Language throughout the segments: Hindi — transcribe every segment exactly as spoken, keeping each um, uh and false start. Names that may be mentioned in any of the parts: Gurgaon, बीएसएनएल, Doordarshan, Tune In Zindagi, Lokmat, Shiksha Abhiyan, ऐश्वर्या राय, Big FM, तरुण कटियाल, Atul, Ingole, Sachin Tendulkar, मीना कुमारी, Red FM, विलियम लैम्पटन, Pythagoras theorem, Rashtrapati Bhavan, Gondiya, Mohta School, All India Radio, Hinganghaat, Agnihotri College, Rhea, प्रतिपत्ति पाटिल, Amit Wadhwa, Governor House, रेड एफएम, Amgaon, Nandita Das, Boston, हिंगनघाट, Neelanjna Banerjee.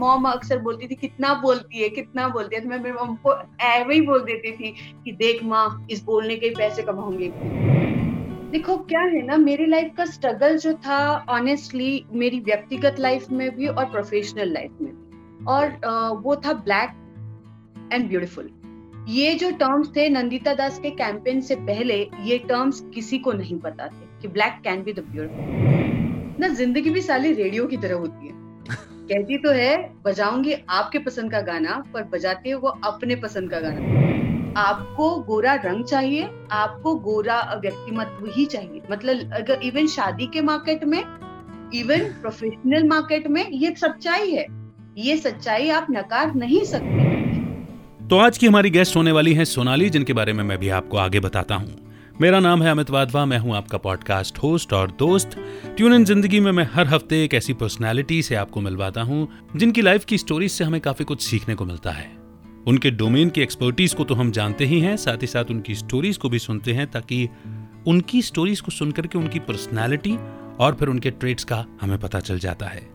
मॉम अक्सर बोलती थी कितना बोलती है कितना बोलती है, तो मैं मेरी मॉम को ऐवे ही बोल देती थी कि देख माँ, इस बोलने के पैसे कमाऊंगी। देखो क्या है ना, मेरी लाइफ का स्ट्रगल जो था ऑनेस्टली मेरी व्यक्तिगत लाइफ में भी और प्रोफेशनल लाइफ में भी, और वो था ब्लैक एंड ब्यूटीफुल। ये जो टर्म्स थे नंदिता दास के कैंपेन से पहले, ये टर्म्स किसी को नहीं पता थे कि black can be the beautiful. ना जिंदगी भी साली रेडियो की तरह होती है, कहती तो है बजाऊंगी आपके पसंद का गाना, पर बजाती है वो अपने पसंद का गाना। आपको गोरा रंग चाहिए, आपको गोरा व्यक्तिमत्व ही चाहिए। मतलब अगर इवन शादी के मार्केट में, इवन प्रोफेशनल मार्केट में, ये सच्चाई है, ये सच्चाई आप नकार नहीं सकते। तो आज की हमारी गेस्ट होने वाली है सोनाली, जिनके बारे में मैं भी आपको आगे बताता हूँ। मेरा नाम है अमित वाधवा, मैं हूँ आपका पॉडकास्ट होस्ट और दोस्त। ट्यून इन जिंदगी में मैं हर हफ्ते एक ऐसी पर्सनालिटी से आपको मिलवाता हूँ जिनकी लाइफ की स्टोरीज से हमें काफी कुछ सीखने को मिलता है। उनके डोमेन की एक्सपर्टीज को तो हम जानते ही हैं, साथ ही साथ उनकी स्टोरीज को भी सुनते हैं, ताकि उनकी स्टोरीज को सुनकर के उनकी पर्सनालिटी और फिर उनके ट्रेट्स का हमें पता चल जाता है।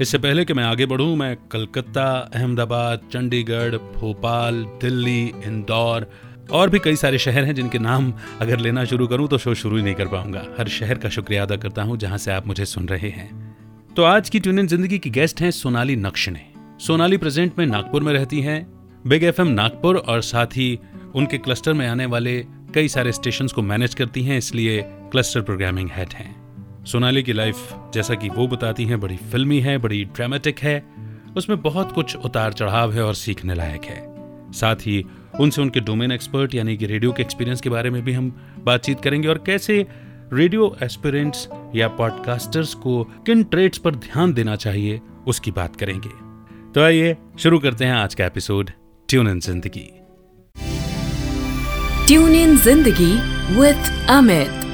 इससे पहले कि मैं आगे बढ़ूं, मैं कलकत्ता, अहमदाबाद, चंडीगढ़, भोपाल, दिल्ली, इंदौर और भी कई सारे शहर हैं जिनके नाम अगर लेना शुरू करूं तो शो शुरू ही नहीं कर पाऊंगा। हर शहर का शुक्रिया अदा करता हूं जहां से आप मुझे सुन रहे हैं। तो आज की ट्यून इन जिंदगी की गेस्ट हैं सोनाली नक्षणे। सोनाली प्रेजेंट में नागपुर में रहती हैं। बिग एफ एम नागपुर और साथ ही उनके क्लस्टर में आने वाले कई सारे स्टेशंस को मैनेज करती हैं, इसलिए क्लस्टर प्रोग्रामिंग हेड हैं। सोनाली की लाइफ, जैसा कि वो बताती हैं, बड़ी फिल्मी है, बड़ी ड्रामेटिक है, उसमें बहुत कुछ उतार चढ़ाव है और सीखने लायक है। साथ ही उनसे उनके डोमेन एक्सपर्ट यानी कि रेडियो के एक्सपीरियंस के बारे में भी हम बातचीत करेंगे और कैसे रेडियो एस्पिरेंट्स या पॉडकास्टर्स को किन ट्रेट्स पर ध्यान देना चाहिए उसकी बात करेंगे। तो आइए शुरू करते हैं आज का एपिसोड ट्यून इन जिंदगी। ट्यून इन जिंदगी विद अमित।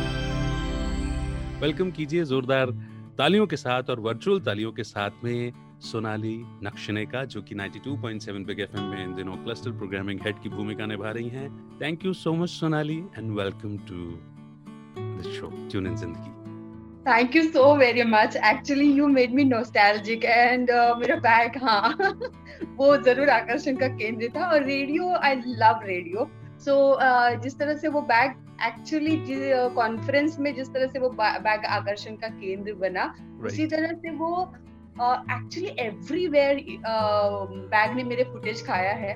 वेलकम कीजिए जोरदार तालियों के साथ और वर्चुअल तालियों के साथ में सोनाली नक्षणे का, जो कि बानवे पॉइंट सात बिग एफएम में इन दिनों क्लस्टर प्रोग्रामिंग हेड की भूमिका निभा रही हैं। Thank you so much Sonali and welcome to the show tune in Zindagi. Thank you so very much. Actually you made me nostalgic and मेरा बैक, हाँ वो जरूर आकर्षण का केंद्र था। और radio, I love radio. So जिस तरह से वो बैग एक्चुअली कॉन्फ्रेंस में जिस तरह से वो बैग आकर्षण का केंद्र बना, right. उसी तरह से वो एक्चुअली एवरीवेयर बैग ने मेरे फुटेज खाया है।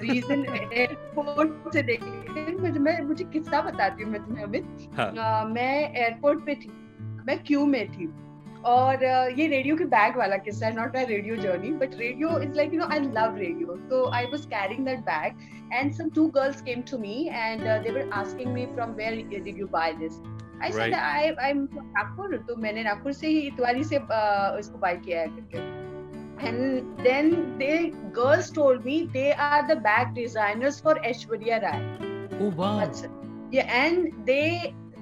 रीजन एयरपोर्ट से देखिए, मुझे मैं मुझे किस्सा बताती हूँ मैं तुम्हें अमित। हाँ. uh, मैं एयरपोर्ट पे थी, मैं क्यू में थी, और ये रेडियो के बैग वाला किस्सा है, not my radio journey, but radio is like you know I love radio. So I was carrying that bag and some two girls came to me and they were asking me from where did you buy this. I said I I am from Nagpur, तो मैंने नागपुर से ही इतवारी से इसको बाय किया है करके। And then they girls told me they are the bag designers for ऐश्वर्या राय। Oh वाह। Yeah and they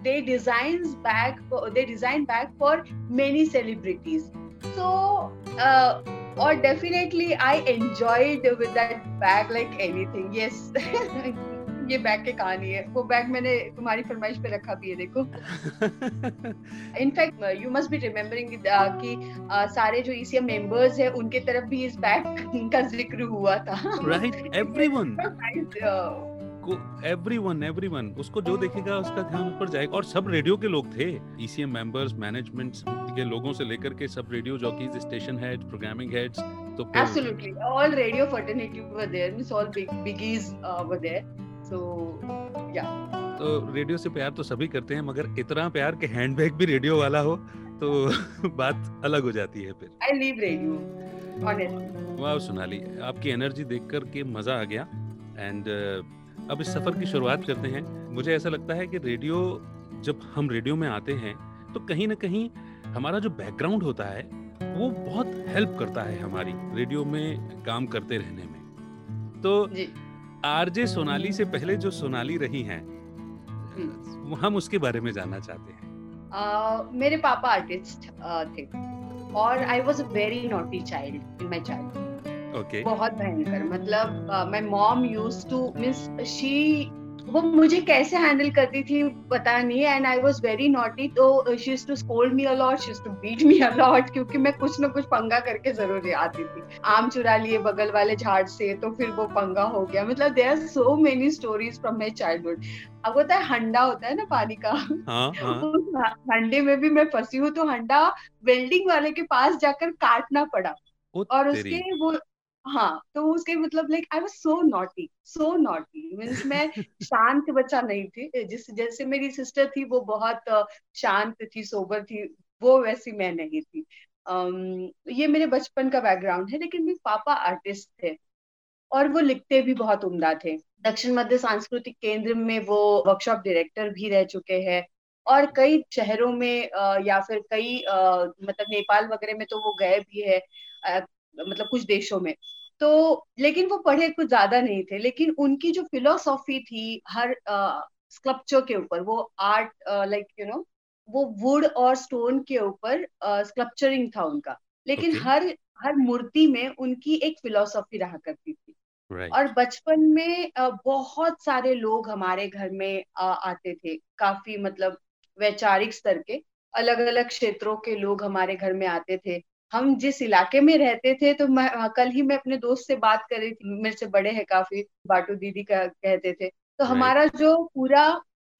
They designs bag. They design bag for many celebrities. So, uh, or definitely, I enjoyed with that bag like anything. Yes, ये bag की कहानी है। वो bag मैंने तुम्हारी फरमाइश पे रखा भी है, देखो। In fact, you must be remembering कि सारे जो E C M members हैं, उनके तरफ भी इस bag का जिक्र हुआ था। Right, everyone. को एवरीवन एवरीवन उसको जो देखेगा उसका ध्यान ऊपर जाएगा। और सब रेडियो के लोग थे, ईसीएम मेंबर्स, मैनेजमेंट के लोगों से लेकर के सब radio jockeys, station head, programming heads, तो absolutely all radio fraternity were there, means all big biggies were there. So yeah, तो रेडियो से प्यार तो सभी करते हैं, मगर इतना प्यार के हैंडबैग भी रेडियो वाला हो तो बात अलग हो जाती है। फिर I leave radio honestly. Wow Sonali, आपकी एनर्जी देखकर के मजा आ गया। एंड अब इस सफ़र की शुरुआत करते हैं। मुझे ऐसा लगता है कि रेडियो, जब हम रेडियो में आते हैं तो कहीं ना कहीं हमारा जो बैकग्राउंड होता है वो बहुत हेल्प करता है हमारी रेडियो में काम करते रहने में। तो आरजे सोनाली से पहले जो सोनाली रही हैं, हम उसके बारे में जानना चाहते हैं। uh, मेरे पापा आर्टिस्ट uh, थे और I was a very naughty child in my childhood. Okay. बहुत भयंकर, मतलब my mom used to means she वो मुझे कैसे हैंडल करती थी पता नहीं है, and I was very naughty, तो she used to scold me a lot, she used to beat me a lot, क्योंकि मैं कुछ ना कुछ पंगा करके जरूर आती थी, आम चुरा लिए बगल वाले झाड़ से तो फिर वो पंगा हो गया, मतलब there are so many stories from my childhood. अब होता है हंडा होता है ना पानी का, हंडे में भी मैं फंसी हूँ, तो हंडा वेल्डिंग वाले के पास जाकर काटना पड़ा और उसके वो हाँ, तो उसके मतलब like I was so naughty so naughty means मैं शांत बच्चा नहीं थी, जिस जैसे मेरी सिस्टर थी वो बहुत शांत थी, सोबर थी, वो वैसी मैं नहीं थी। um, ये मेरे बचपन का बैकग्राउंड है। लेकिन मेरे पापा आर्टिस्ट थे और वो लिखते भी बहुत उम्दा थे। दक्षिण मध्य सांस्कृतिक केंद्र में वो वर्कशॉप डायरेक्टर भी रह चुके हैं और कई शहरों में या फिर कई मतलब नेपाल वगैरह में तो वो गए भी है, मतलब कुछ देशों में। तो लेकिन वो पढ़े कुछ ज्यादा नहीं थे, लेकिन उनकी जो फिलोसॉफी थी हर स्कल्पचर के ऊपर, वो आर्ट लाइक यू नो वो वुड और स्टोन के ऊपर स्कल्पचरिंग था उनका, लेकिन okay. हर हर मूर्ति में उनकी एक फिलोसॉफी रहा करती थी। right. और बचपन में बहुत सारे लोग हमारे घर में आते थे, काफी मतलब वैचारिक स्तर के अलग अलग क्षेत्रों के लोग हमारे घर में आते थे। हम जिस इलाके में रहते थे, तो मैं कल ही मैं अपने दोस्त से बात कर रही थी, मेरे से बड़े हैं काफी, बाटू दीदी का कहते थे, तो right. हमारा जो पूरा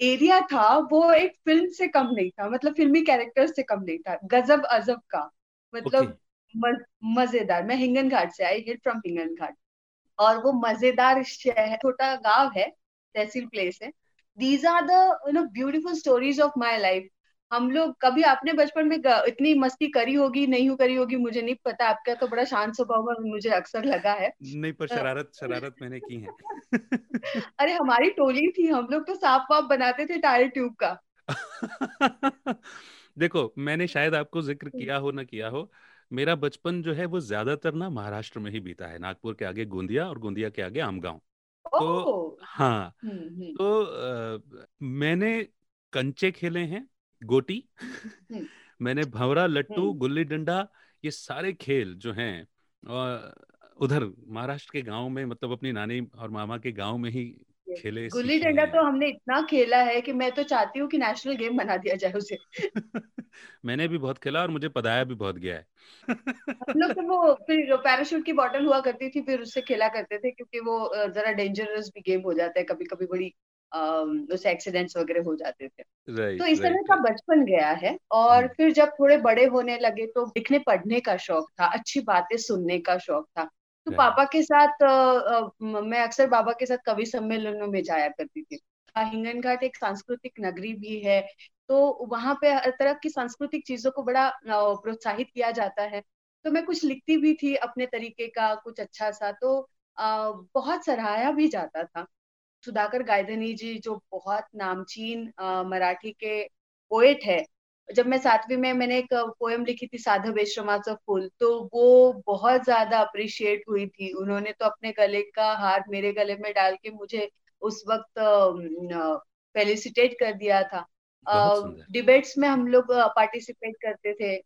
एरिया था वो एक फिल्म से कम नहीं था, मतलब फिल्मी कैरेक्टर्स से कम नहीं था, गजब अजब का, मतलब okay. मजेदार। मैं हिंगनघाट से आई, हिट फ्रॉम हिंगनघाट, और वो मजेदार शहर, छोटा गाँव है, तहसील प्लेस है। These are the you know beautiful stories of my life. हम लोग कभी आपने बचपन में इतनी मस्ती करी होगी नहीं हो करी होगी मुझे नहीं पता, आपका तो बड़ा शांत स्वभाव मुझे अक्सर लगा है। नहीं पर शरारत शरारत मैंने की है। अरे हमारी टोली थी, हम लोग तो सांप वाप बनाते थे टायर ट्यूब का। देखो मैंने शायद आपको जिक्र किया हो ना किया हो, मेरा बचपन जो है वो ज्यादातर ना महाराष्ट्र में ही बीता है। नागपुर के आगे गोंदिया और गोंदिया के आगे आमगांव। तो हाँ, तो मैंने कंचे खेले हैं, गोटी, मैंने भंवरा, लट्टू, गुल्ली डंडा, ये सारे खेल जो हैं उधर महाराष्ट्र के गांव में, मतलब अपनी नानी और मामा के गांव में ही खेले। गुल्ली डंडा तो हमने इतना खेला है कि मैं तो चाहती हूँ कि नेशनल गेम बना दिया जाए उसे। मैंने भी बहुत खेला और मुझे पदाया भी बहुत गया है। हम लोग तो वो फिर पैराशूट की बॉटल हुआ करती थी, फिर उससे खेला करते थे, क्योंकि वो जरा डेंजरस भी गेम हो जाता है, कभी कभी बड़ी उससे एक्सीडेंट्स वगैरह हो जाते थे। right, तो इस तरह right, का right. बचपन गया है। और hmm. फिर जब थोड़े बड़े होने लगे तो लिखने पढ़ने का शौक था, अच्छी बातें सुनने का शौक था। तो right. पापा के साथ आ, आ, मैं अक्सर बाबा के साथ कवि सम्मेलनों में जाया करती थी। हिंगनघाट एक सांस्कृतिक नगरी भी है, तो वहां पे हर तरह की सांस्कृतिक चीजों को बड़ा प्रोत्साहित किया जाता है। तो मैं कुछ लिखती भी थी अपने तरीके का, कुछ अच्छा सा, तो आ, बहुत सराहाया भी जाता था। सुधाकर गायधनी जी जो बहुत नामचीन मराठी के पोएट है, जब मैं सातवीं में मैंने एक पोएम लिखी थी साधव बेश्रमाचं फूल, तो वो बहुत ज्यादा अप्रिशिएट हुई थी। उन्होंने तो अपने गले का हार मेरे गले में डाल के मुझे उस वक्त फेलिसिटेट कर दिया था। डिबेट्स में हम लोग पार्टिसिपेट करते थे।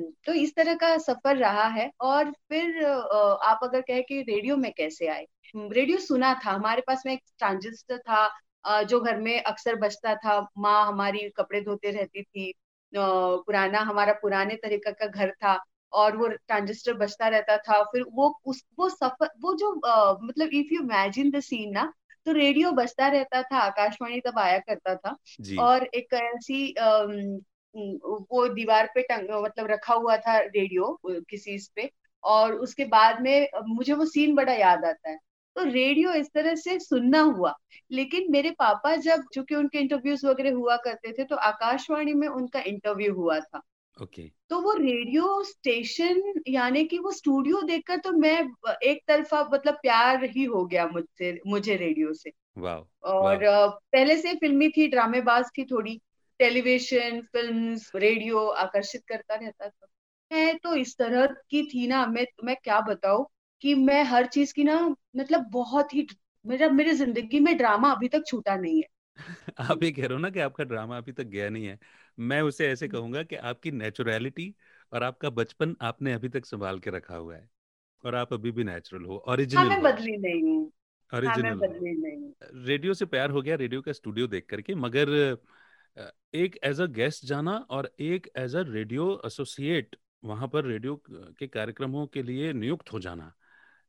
तो इस तरह का सफर रहा है। और फिर आप अगर कहें कि रेडियो में कैसे आए, रेडियो सुना था, हमारे पास में एक ट्रांजिस्टर था जो घर में अक्सर बजता था। माँ हमारी कपड़े धोते रहती थी, पुराना हमारा पुराने तरीका का घर था और वो ट्रांजिस्टर बजता रहता था। फिर वो उस वो सफर वो जो मतलब if you imagine the scene ना, तो रेडियो बजता रहता था, आकाशवाणी तब आया करता था और एक ऐसी वो दीवार पे टंग मतलब रखा हुआ था रेडियो किसी इस पे, और उसके बाद में मुझे वो सीन बड़ा याद आता है। तो रेडियो इस तरह से सुनना हुआ। लेकिन मेरे पापा जब चूंकि उनके इंटरव्यूज वगैरह हुआ करते थे, तो आकाशवाणी में उनका इंटरव्यू हुआ था। okay. तो वो रेडियो स्टेशन यानी कि वो स्टूडियो देखकर तो मैं एक तरफा मतलब प्यार ही हो गया मुझसे मुझे रेडियो से। wow. और wow. पहले से फिल्मी थी, ड्रामेबाज थी थोड़ी, टेलीविजन, फिल्म्स, रेडियो आकर्षित करता रहता था। मैं तो इस तरह की थी ना, मैं मैं क्या बताऊं कि मैं हर चीज की ना मतलब बहुत ही मेरा मेरे जिंदगी में ड्रामा अभी तक छूटा नहीं है। आप ये कह रहे हो ना कि आपका ड्रामा अभी तक गया नहीं है, मैं उसे ऐसे कहूंगा कि आपकी नेचुरलिटी और आपका बचपन आपने अभी तक संभाल के रखा हुआ है और आप अभी भी नेचुरल हो, ओरिजिनल। हाँ, मैं बदली नहीं हूँ। ओरिजिनल रेडियो से प्यार हो गया रेडियो का स्टूडियो देख करके, मगर एक एज अ गेस्ट जाना और एक एज अ रेडियो एसोसिएट वहां पर रेडियो के कार्यक्रमों के लिए नियुक्त हो जाना,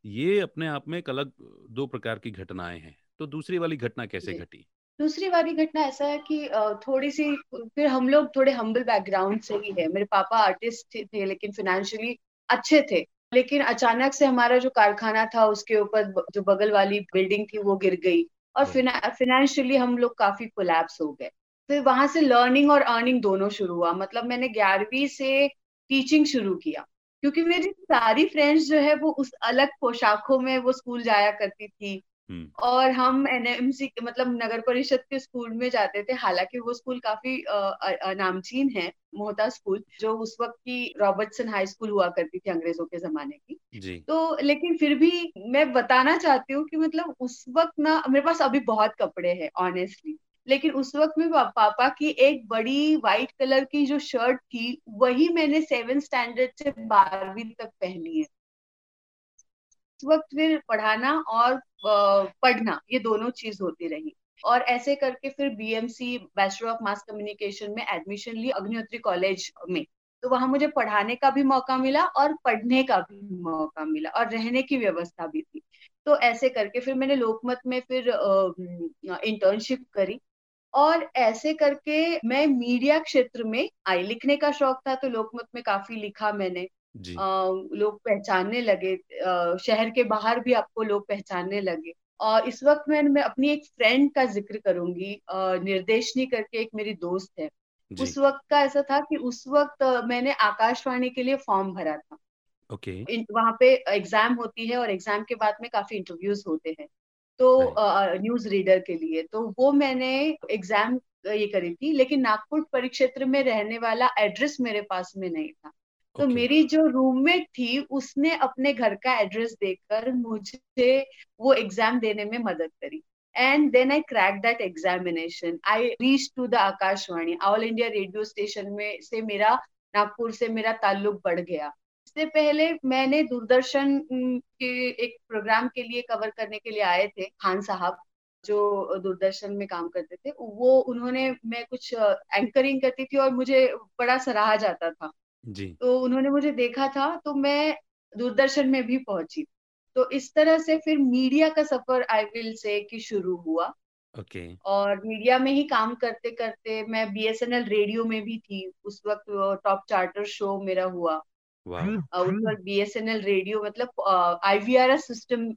ये अपने आप में एक अलग दो प्रकार की घटनाएं हैं। तो दूसरी वाली घटना कैसे घटी? दूसरी वाली घटना ऐसा है कि थोड़ी सी फिर हम लोग थोड़े हम्बल बैकग्राउंड से ही है, मेरे पापा आर्टिस्ट थे लेकिन फाइनेंशियली अच्छे थे, लेकिन अचानक से हमारा जो कारखाना था उसके ऊपर जो बगल वाली बिल्डिंग थी वो गिर गई और फाइनेंशियली हम लोग काफी कोलैप्स हो गए। फिर वहां से लर्निंग और अर्निंग दोनों शुरू हुआ, मतलब मैंने ग्यारहवीं से टीचिंग शुरू किया क्योंकि मेरी सारी फ्रेंड्स जो है वो उस अलग पोशाकों में वो स्कूल जाया करती थी और हम एनएमसी मतलब नगर परिषद के स्कूल में जाते थे, हालांकि वो स्कूल काफी नामचीन है, मोहता स्कूल, जो उस वक्त की रॉबर्टसन हाई स्कूल हुआ करती थी अंग्रेजों के जमाने की जी। तो लेकिन फिर भी मैं बताना चाहती हूँ कि मतलब उस वक्त ना मेरे पास अभी बहुत कपड़े हैं ऑनेस्टली, लेकिन उस वक्त में पापा की एक बड़ी व्हाइट कलर की जो शर्ट थी वही मैंने सेवन स्टैंडर्ड से बारहवीं तक पहनी है। उस वक्त फिर पढ़ाना और पढ़ना ये दोनों चीज होती रही और ऐसे करके फिर BMC bachelor of mass communication में एडमिशन ली अग्निहोत्री कॉलेज में। तो वहां मुझे पढ़ाने का भी मौका मिला और पढ़ने का भी मौका मिला और रहने की व्यवस्था भी थी। तो ऐसे करके फिर मैंने लोकमत में फिर इंटर्नशिप करी और ऐसे करके मैं मीडिया क्षेत्र में आई। लिखने का शौक था तो लोकमत में काफी लिखा मैंने, लोग पहचानने लगे, शहर के बाहर भी आपको लोग पहचानने लगे। और इस वक्त मैं, मैं अपनी एक फ्रेंड का जिक्र करूंगी, निर्देशनी करके एक मेरी दोस्त है। उस वक्त का ऐसा था कि उस वक्त मैंने आकाशवाणी के लिए फॉर्म भरा था, ओके okay. वहां पे एग्जाम होती है और एग्जाम के बाद में काफी इंटरव्यूज होते हैं तो न्यूज रीडर के लिए, तो वो मैंने एग्जाम ये करी थी। लेकिन नागपुर परिक्षेत्र में रहने वाला एड्रेस मेरे पास में नहीं था okay. तो मेरी जो रूममेट थी उसने अपने घर का एड्रेस देकर मुझे वो एग्जाम देने में मदद करी। And then I cracked that examination. I reached to the Akashvani, All India Radio Station में से मेरा नागपुर से मेरा ताल्लुक बढ़ गया। इससे पहले मैंने दूरदर्शन के एक प्रोग्राम के लिए कवर करने के लिए आए थे खान साहब जो दूरदर्शन में काम करते थे, वो उन्होंने मैं कुछ एंकरिंग करती थी और मुझे बड़ा सराहा जाता था जी। तो उन्होंने मुझे देखा था तो मैं दूरदर्शन में भी पहुंची। तो इस तरह से फिर मीडिया का सफर आई विल से कि शुरू हुआ okay. और मीडिया में ही काम करते करते मैं बीएसएनएल रेडियो में भी थी। उस वक्त टॉप चार्टर शो मेरा हुआ wow. उस वक्त बीएसएनएल रेडियो मतलब आईवीआर सिस्टम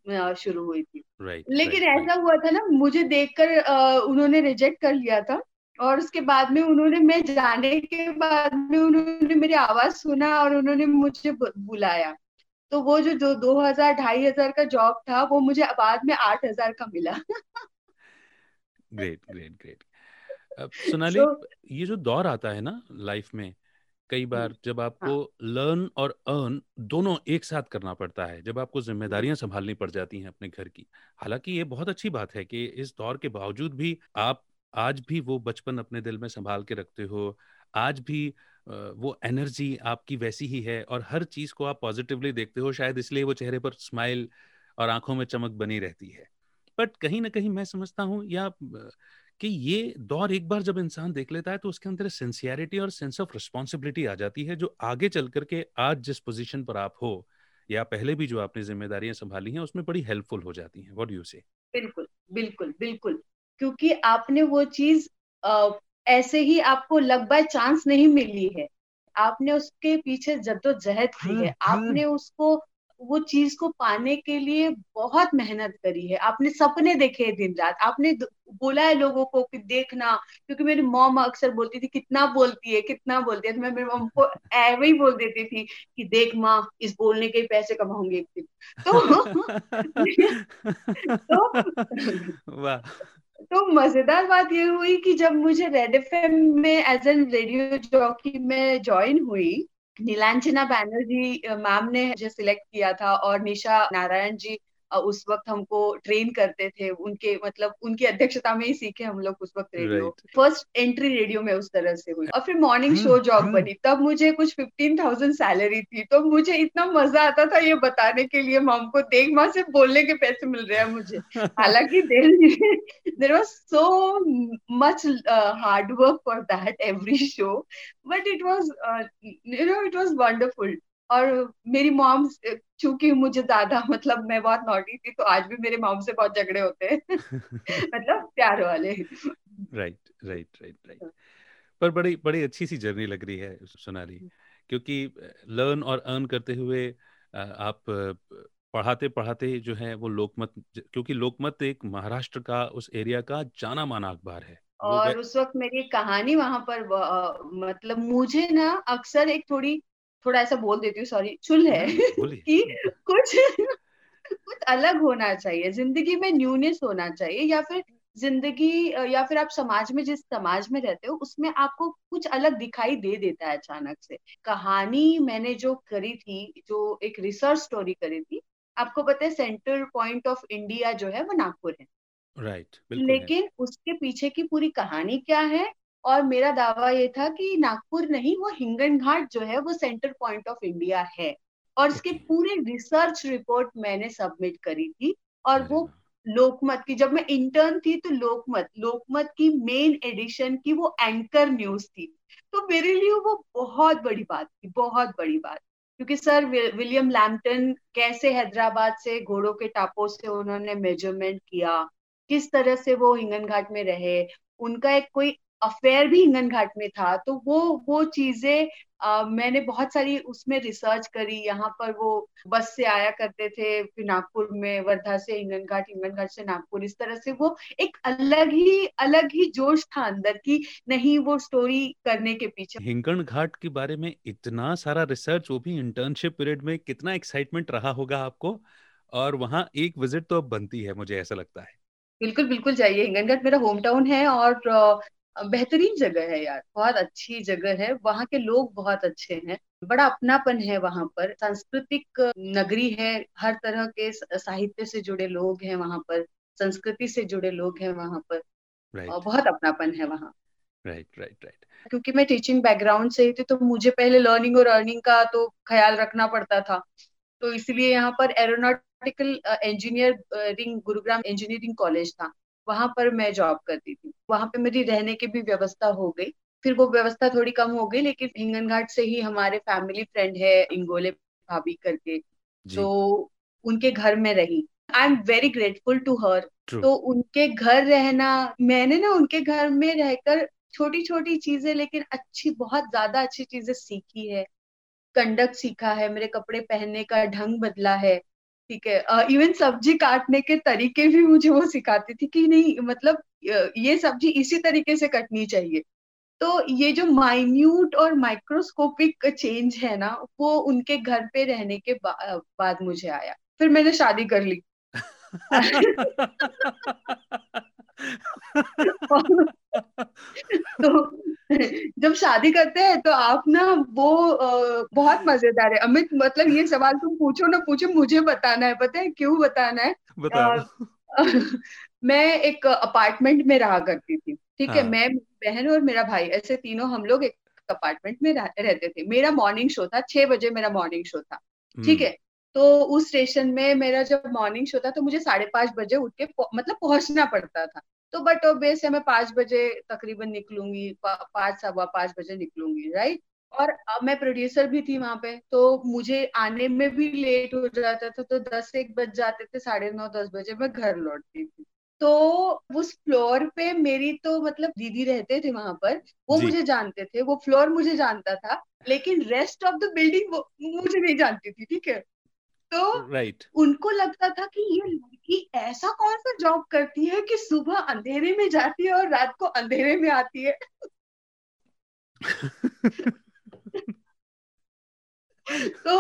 शुरू हुई थी right, लेकिन right, ऐसा right. हुआ था ना, मुझे देखकर उन्होंने रिजेक्ट कर लिया था और उसके बाद में उन्होंने मैं जाने के बाद में उन्होंने मेरी आवाज सुना और उन्होंने मुझे बुलाया। तो वो जो जो दो हजार ढाई हजार का जॉब था वो मुझे बाद में आठ हजार का मिला। Great great great. अब सोनाली, so, ये जो दौर आता है ना लाइफ में, कई बार जब आपको लर्न और अर्न दोनों एक साथ करना पड़ता है, जब आपको जिम्मेदारियां संभालनी पड़ जाती हैं अपने घर की। हालांकि ये बहुत अच्छी बात है कि इस दौर के बावजूद भी आप आज भी वो बचपन अपने दिल में संभाल के रखते हो, आज भी वो एनर्जी आपकी वैसी ही है और हर चीज को आप पॉजिटिवली देखते हो, शायद इसलिए वो चेहरे पर स्माइल और आंखों में चमक बनी रहती है। बट कहीं ना कहीं मैं समझता हूँ या कि ये दौर एक बार जब इंसान देख लेता है तो उसके अंदर सिंसियरिटी और सेंस ऑफ रिस्पॉन्सिबिलिटी आ जाती है, जो आगे चल करके आज जिस पोजीशन पर आप हो या पहले भी जो आपने जिम्मेदारियां संभाली हैं उसमें बड़ी हेल्पफुल हो जाती है। व्हाट डू यू से? बिल्कुल बिल्कुल बिल्कुल, क्योंकि आपने वो चीज ऐसे ही आपको लक बाय चांस नहीं मिली है, आपने उसके पीछे जद्दोजहद की है, आपने उसको वो चीज को पाने के लिए बहुत मेहनत करी है, आपने सपने देखे दिन रात, आपने बोला है लोगों को कि देखना, क्योंकि मेरी मॉम अक्सर बोलती थी कितना बोलती है कितना बोलती है, तो मैं मेरी मॉम को ऐसे ही बोल देती थी कि देख माँ, इस बोलने के पैसे कमाऊंगी एक दिन। तो तो मजेदार बात ये हुई कि जब मुझे रेड एफएम में एज एन रेडियो जॉकी में ज्वाइन हुई, नीलांजना बैनर्जी मैम ने मुझे सिलेक्ट किया था और निशा नारायण जी उस वक्त हमको ट्रेन करते थे, उनके मतलब उनकी अध्यक्षता में ही सीखे हम लोग उस वक्त रेडियो। फर्स्ट एंट्री रेडियो में उस तरह से हुई और फिर मॉर्निंग शो जॉब बनी। तब मुझे कुछ फिफ्टीन थाउजेंड सैलरी थी, तो मुझे इतना मजा आता था ये बताने के लिए मॉम को, देख माँ सिर्फ बोलने के पैसे मिल रहे हैं मुझे। हालांकि there was so much hard work for that every show, but it was you know it was wonderful. और मेरी मॉम चूंकि मुझे ज्यादा मतलब मैं बहुत नॉटी थी, तो आज भी मेरे मॉम से बहुत झगड़े होते हैं मतलब प्यार वाले। राइट राइट राइट राइट पर बड़ी बड़ी अच्छी सी जर्नी लग रही है सोनाली, क्योंकि लर्न और अर्न करते हुए आप पढ़ाते पढ़ाते जो है वो लोकमत, क्योंकि लोकमत एक महाराष्ट्र का उस एरिया का जाना माना अखबार है। और उस वक्त मेरी कहानी वहां पर मतलब मुझे ना अक्सर एक थोड़ी थोड़ा ऐसा बोल देती हूँ सॉरी चुल है कि कुछ कुछ अलग होना चाहिए जिंदगी में, न्यूनेस होना चाहिए, या फिर जिंदगी या फिर आप समाज में जिस समाज में रहते हो उसमें आपको कुछ अलग दिखाई दे देता है अचानक से। कहानी मैंने जो करी थी, जो एक रिसर्च स्टोरी करी थी, आपको पता है सेंट्रल पॉइंट ऑफ इंडिया जो है वो नागपुर है, राइट right, लेकिन है। उसके पीछे की पूरी कहानी क्या है, और मेरा दावा ये था कि नागपुर नहीं वो हिंगणघाट जो है वो सेंटर पॉइंट ऑफ इंडिया है, और इसके पूरे रिसर्च रिपोर्ट मैंने सबमिट करी थी। और वो लोकमत की, जब मैं इंटर्न थी तो लोकमत लोकमत की मेन एडिशन की वो एंकर न्यूज थी, तो मेरे लिए वो बहुत बड़ी बात थी, बहुत बड़ी बात, क्योंकि सर विलियम लैम्पटन कैसे हैदराबाद से घोड़ों के टापों से उन्होंने मेजरमेंट किया, किस तरह से वो हिंगणघाट में रहे, उनका एक कोई अफेयर भी हिंगणघाट में था, तो वो वो चीजें मैंने बहुत सारी उसमें रिसर्च करी। यहाँ पर वो बस से आया करते थे फिर नागपुर में, वर्धा से हिंगणघाट, हिंगणघाट से नागपुर, इस तरह से वो एक अलग ही अलग ही जोश था अंदर की, नहीं वो स्टोरी करने के पीछे। हिंगणघाट के बारे में इतना सारा रिसर्च, वो भी इंटर्नशिप पीरियड में, कितना एक्साइटमेंट रहा होगा आपको, और वहाँ एक विजिट तो अब बनती है मुझे ऐसा लगता है। बिल्कुल बिल्कुल जाइए, हिंगणघाट मेरा होम टाउन है और बेहतरीन जगह है यार, बहुत अच्छी जगह है, वहाँ के लोग बहुत अच्छे हैं, बड़ा अपनापन है वहाँ पर, सांस्कृतिक नगरी है, हर तरह के साहित्य से जुड़े लोग हैं वहाँ पर, संस्कृति से जुड़े लोग हैं वहाँ पर, right. और बहुत अपनापन है वहाँ। राइट राइट राइट क्योंकि मैं टीचिंग बैकग्राउंड से ही थी, तो मुझे पहले लर्निंग और अर्निंग का तो ख्याल रखना पड़ता था, तो इसलिए यहाँ पर aeronautical engineering Gurugram engineering college था, वहां पर मैं जॉब करती थी, वहां पे मेरी रहने की भी व्यवस्था हो गई, फिर वो व्यवस्था थोड़ी कम हो गई, लेकिन हिंगणघाट से ही हमारे फैमिली फ्रेंड है इंगोले भाभी करके, तो उनके घर में रही। I am very grateful to her, तो उनके घर रहना, मैंने ना उनके घर में रहकर छोटी छोटी चीजें लेकिन अच्छी, बहुत ज्यादा अच्छी चीजें सीखी है, कंडक्ट सीखा है, मेरे कपड़े पहनने का ढंग बदला है, ठीक है, इवन सब्जी काटने के तरीके भी मुझे वो सिखाती थी कि नहीं मतलब ये सब्जी इसी तरीके से कटनी चाहिए, तो ये जो माइन्यूट और माइक्रोस्कोपिक चेंज है ना वो उनके घर पे रहने के बा, बाद मुझे आया। फिर मैंने शादी कर ली तो जब शादी करते हैं तो आप ना वो आ, बहुत मजेदार है अमित, मतलब ये सवाल तुम पूछो ना पूछो मुझे बताना है, पता है क्यों बताना है, बताओ। मैं एक अपार्टमेंट में रहा करती थी, ठीक हाँ। है, मैं, बहन और मेरा भाई, ऐसे तीनों हम लोग एक अपार्टमेंट में रहते थे। मेरा मॉर्निंग शो था, छह बजे मेरा मॉर्निंग शो था, ठीक है, तो उस स्टेशन में मेरा जब मॉर्निंग शो था तो मुझे साढ़े पांच बजे उठ के मतलब पहुंचना पड़ता था, तो बट ऑब्वियस है मैं पांच बजे तकरीबन निकलूंगी, पांच सवा पांच बजे निकलूंगी, राइट। और अब मैं प्रोड्यूसर भी थी वहां पे, तो मुझे आने में भी लेट हो जाता था, तो दस एक बज जाते थे, साढ़े नौ दस बजे मैं घर लौटती थी। तो उस फ्लोर पे मेरी तो मतलब दीदी रहते थे वहां पर, वो मुझे जानते थे, वो फ्लोर मुझे जानता था, लेकिन रेस्ट ऑफ द बिल्डिंग मुझे नहीं जानती थी, ठीक है। तो right. उनको लगता था कि ये लड़की ऐसा कौन सा जॉब करती है कि सुबह अंधेरे में जाती है और रात को अंधेरे में आती है तो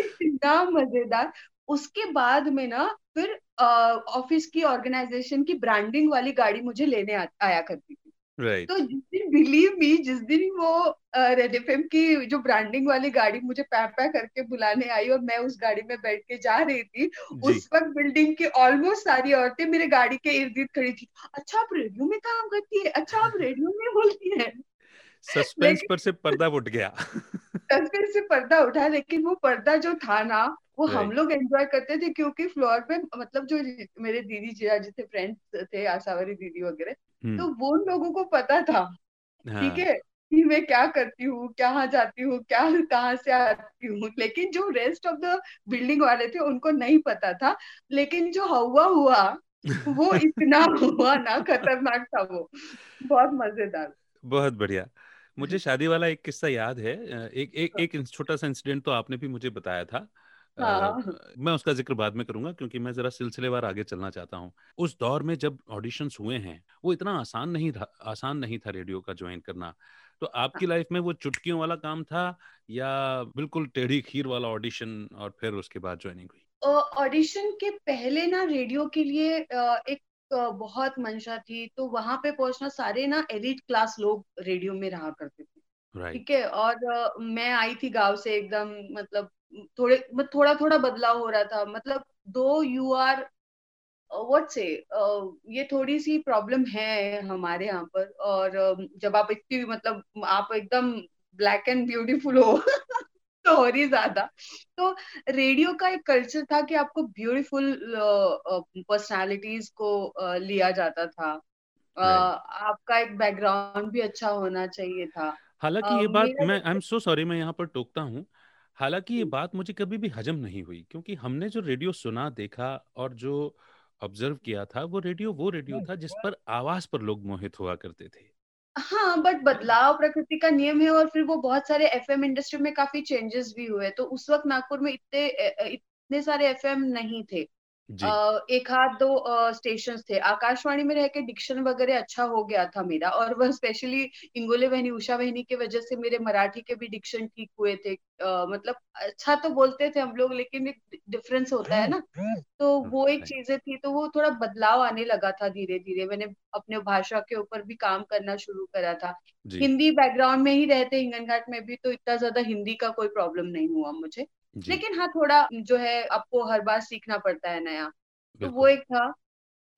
इतना मजेदार। उसके बाद में ना फिर ऑफिस की ऑर्गेनाइजेशन की ब्रांडिंग वाली गाड़ी मुझे लेने आ, आया करती थी, right. तो जिस दिन बिलीव मी जिस दिन वो रेड एफ एम की जो ब्रांडिंग वाली गाड़ी मुझे पैपा करके बुलाने आई और मैं उस गाड़ी में बैठ के जा रही थी, उस वक्त बिल्डिंग की ऑलमोस्ट सारी औरतें मेरे गाड़ी के इर्द गिर्द खड़ी थी. अच्छा आप रेडियो में काम करती है, अच्छा आप रेडियो में बोलती है. सस्पेंस पर से पर्दा उठ गया. सस्पेंस से पर्दा उठा, लेकिन वो पर्दा जो था ना वो right. हम लोग एंजॉय करते थे क्योंकि फ्लोर पे मतलब जो मेरे दीदी जीजाजी थे, फ्रेंड्स थे, आशावरी दीदी वगैरह, hmm. तो वो लोगों को पता था ठीक है कि मैं क्या करती हूँ, क्या जाती हूँ, क्या कहाँ से आती हूँ. लेकिन जो रेस्ट ऑफ द बिल्डिंग वाले थे उनको नहीं पता था. लेकिन जो हवा हुआ वो इतना हुआ ना, खतरनाक था वो, बहुत मजेदार. बहुत बढ़िया. मुझे शादी वाला एक किस्सा याद है. एक एक एक छोटा सा इंसिडेंट तो आपने भी मुझे बताया था. हाँ. uh, मैं उसका जिक्र बाद में करूंगा क्योंकि मैं जरा सिलसिलेवार आगे चलना चाहता हूँ. उस दौर में जब ऑडिशंस हुए हैं वो इतना आसान नहीं था आसान नहीं था रेडियो का ज्वाइन करना. तो आपकी लाइफ में वो चुटकियों वाला काम था या बिल्कुल टेढ़ी खीर वाला ऑडिशन और फिर उसके बाद ज्वाइनिंग हुई? ऑडिशन के पहले ना रेडियो के लिए एक बहुत मंशा थी, तो वहां पे पहुंचना, सारे ना एलिट क्लास लोग रेडियो में रहा करते थे ठीक है. और मैं आई थी गांव से एकदम, मतलब थोड़े थोड़ा थोड़ा बदलाव हो रहा था, मतलब दो यू आर व्हाट से ये थोड़ी सी प्रॉब्लम है हमारे यहाँ पर. और जब आप इतनी मतलब आप एकदम ब्लैक एंड ब्यूटीफुल हो तो और ही ज्यादा. तो रेडियो का एक कल्चर था कि आपको ब्यूटीफुल पर्सनालिटीज को लिया जाता था, आपका एक बैकग्राउंड भी अच्छा होना चाहिए था. हालांकि ये बात मैं आई एम सो सॉरी मैं यहाँ पर टोकता हूँ, हालांकि ये बात मुझे कभी भी हजम नहीं हुई क्योंकि हमने जो रेडियो सुना, देखा और जो ऑब्जर्व किया था वो रेडियो वो रेडियो था जिस पर आवाज पर लोग मोहित हुआ करते थे. हाँ, बट बदलाव प्रकृति का नियम है. और फिर वो बहुत सारे एफएम इंडस्ट्री में काफी चेंजेस भी हुए. तो उस वक्त नागपुर में इतने इतने सारे एफएम नहीं थे, Uh, एक हाथ दो uh, स्टेशंस थे. आकाशवाणी में रह के डिक्शन वगैरह अच्छा हो गया था मेरा, और वह स्पेशली इंगोले बहनी, उषा बहनी की वजह से मेरे मराठी के भी डिक्शन ठीक हुए थे. uh, मतलब अच्छा तो बोलते थे हम लोग लेकिन एक डिफरेंस होता है ना, तो वो एक चीजें थी. तो वो थोड़ा बदलाव आने लगा था धीरे धीरे. मैंने अपने भाषा के ऊपर भी काम करना शुरू करा था. हिंदी बैकग्राउंड में ही रहते हिंगनघाट में भी, तो इतना ज्यादा हिंदी का कोई प्रॉब्लम नहीं हुआ मुझे. लेकिन हाँ, थोड़ा जो है आपको हर बार सीखना पड़ता है नया, तो वो एक था.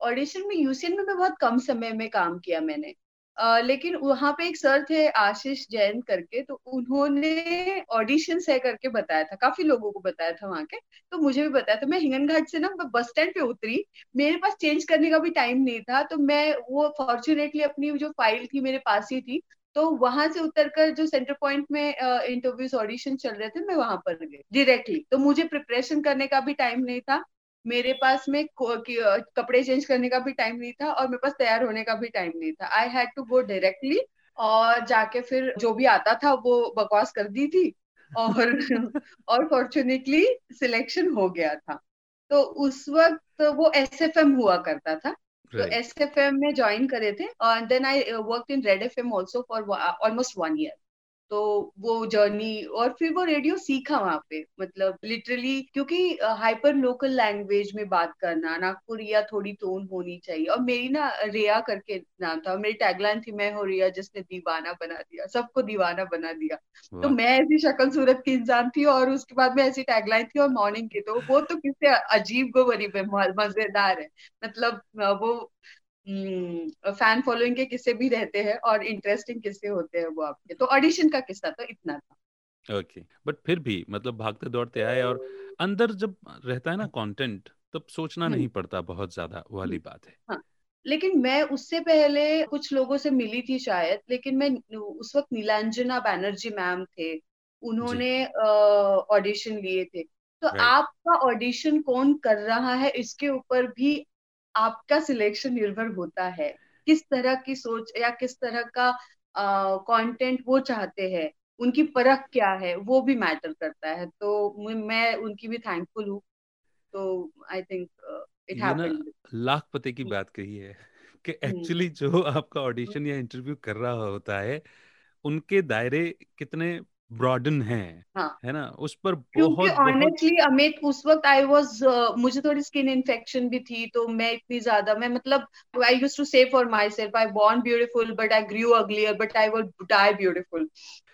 ऑडिशन में यूसीएन में मैं बहुत कम समय में काम किया मैंने, आ, लेकिन वहाँ पे एक सर थे आशीष जैन करके, तो उन्होंने ऑडिशन है करके बताया था, काफी लोगों को बताया था वहाँ के, तो मुझे भी बताया था. मैं हिंगनघाट से ना बस स्टैंड पे उतरी, मेरे पास चेंज करने का भी टाइम नहीं था, तो मैं वो फॉर्चुनेटली अपनी जो फाइल थी मेरे पास ही थी, तो वहां से उतरकर जो सेंटर पॉइंट में इंटरव्यूज ऑडिशन चल रहे थे मैं वहां पर गई डायरेक्टली. तो मुझे प्रिपरेशन करने का भी टाइम नहीं था मेरे पास, में कपड़े चेंज करने का भी टाइम नहीं था और मेरे पास तैयार होने का भी टाइम नहीं था. I had to go directly और जाके फिर जो भी आता था वो बकवास कर दी थी और और फॉर्चुनेटली सिलेक्शन हो गया था. तो उस वक्त वो एस एफ एम हुआ करता था, तो एस एफ एम में ज्वाइन करे थे और then I work in red F M also for almost one year. तो वो जर्नी और फिर वो रेडियो सीखा वहाँ पे, मतलब लिटरली, क्योंकि हाइपर लोकल लैंग्वेज में बात करना, नागपुरिया थोड़ी टोन होनी चाहिए. और मेरी ना रिया करके नाम था, मेरी टैगलाइन थी मैं हो रिया जिसने दीवाना बना दिया, सबको दीवाना बना दिया. तो मैं ऐसी शक्ल सूरत की इंसान थी और उसके बाद में ऐसी टैगलाइन थी और मॉर्निंग की, तो वो तो किससे अजीब गो गरीब है, मजेदार है. मतलब वो फैन फॉलोइंग के किस्से भी रहते हैं और इंटरेस्टिंग किस्से होते हैं वो आपके. तो ऑडिशन का किस्सा तो इतना था. ओके, बट फिर भी मतलब भागते दौड़ते आए और अंदर जब रहता है ना कंटेंट तब सोचना नहीं पड़ता बहुत ज्यादा, वाली बात है. हाँ, लेकिन मैं उससे पहले कुछ लोगों से मिली थी शायद, लेकिन मैं उस वक्त नीलांजना बैनर्जी मैम थे, उन्होंने ऑडिशन लिए थे. तो आपका ऑडिशन कौन कर रहा है इसके ऊपर भी आपका सिलेक्शन निर्भर होता है, किस तरह की सोच या किस तरह का कंटेंट वो चाहते हैं, उनकी परख क्या है, वो भी मैटर करता है. तो मैं उनकी भी थैंकफुल हूँ. तो I think it happened. Lakh पते की बात कही है कि एक्चुअली जो आपका ऑडिशन या इंटरव्यू कर रहा होता है उनके दायरे कितने ब्रॉडन है, हाँ. है ना, उस पर बहुत ऑनेस्टली बहुत... अमित उस वक्त आई वाज uh, मुझे थोड़ी स्किन इन्फेक्शन भी थी, तो मैं इतनी ज्यादा मैं मतलब I used to say for my self I born beautiful but I grew uglier but I will die beautiful.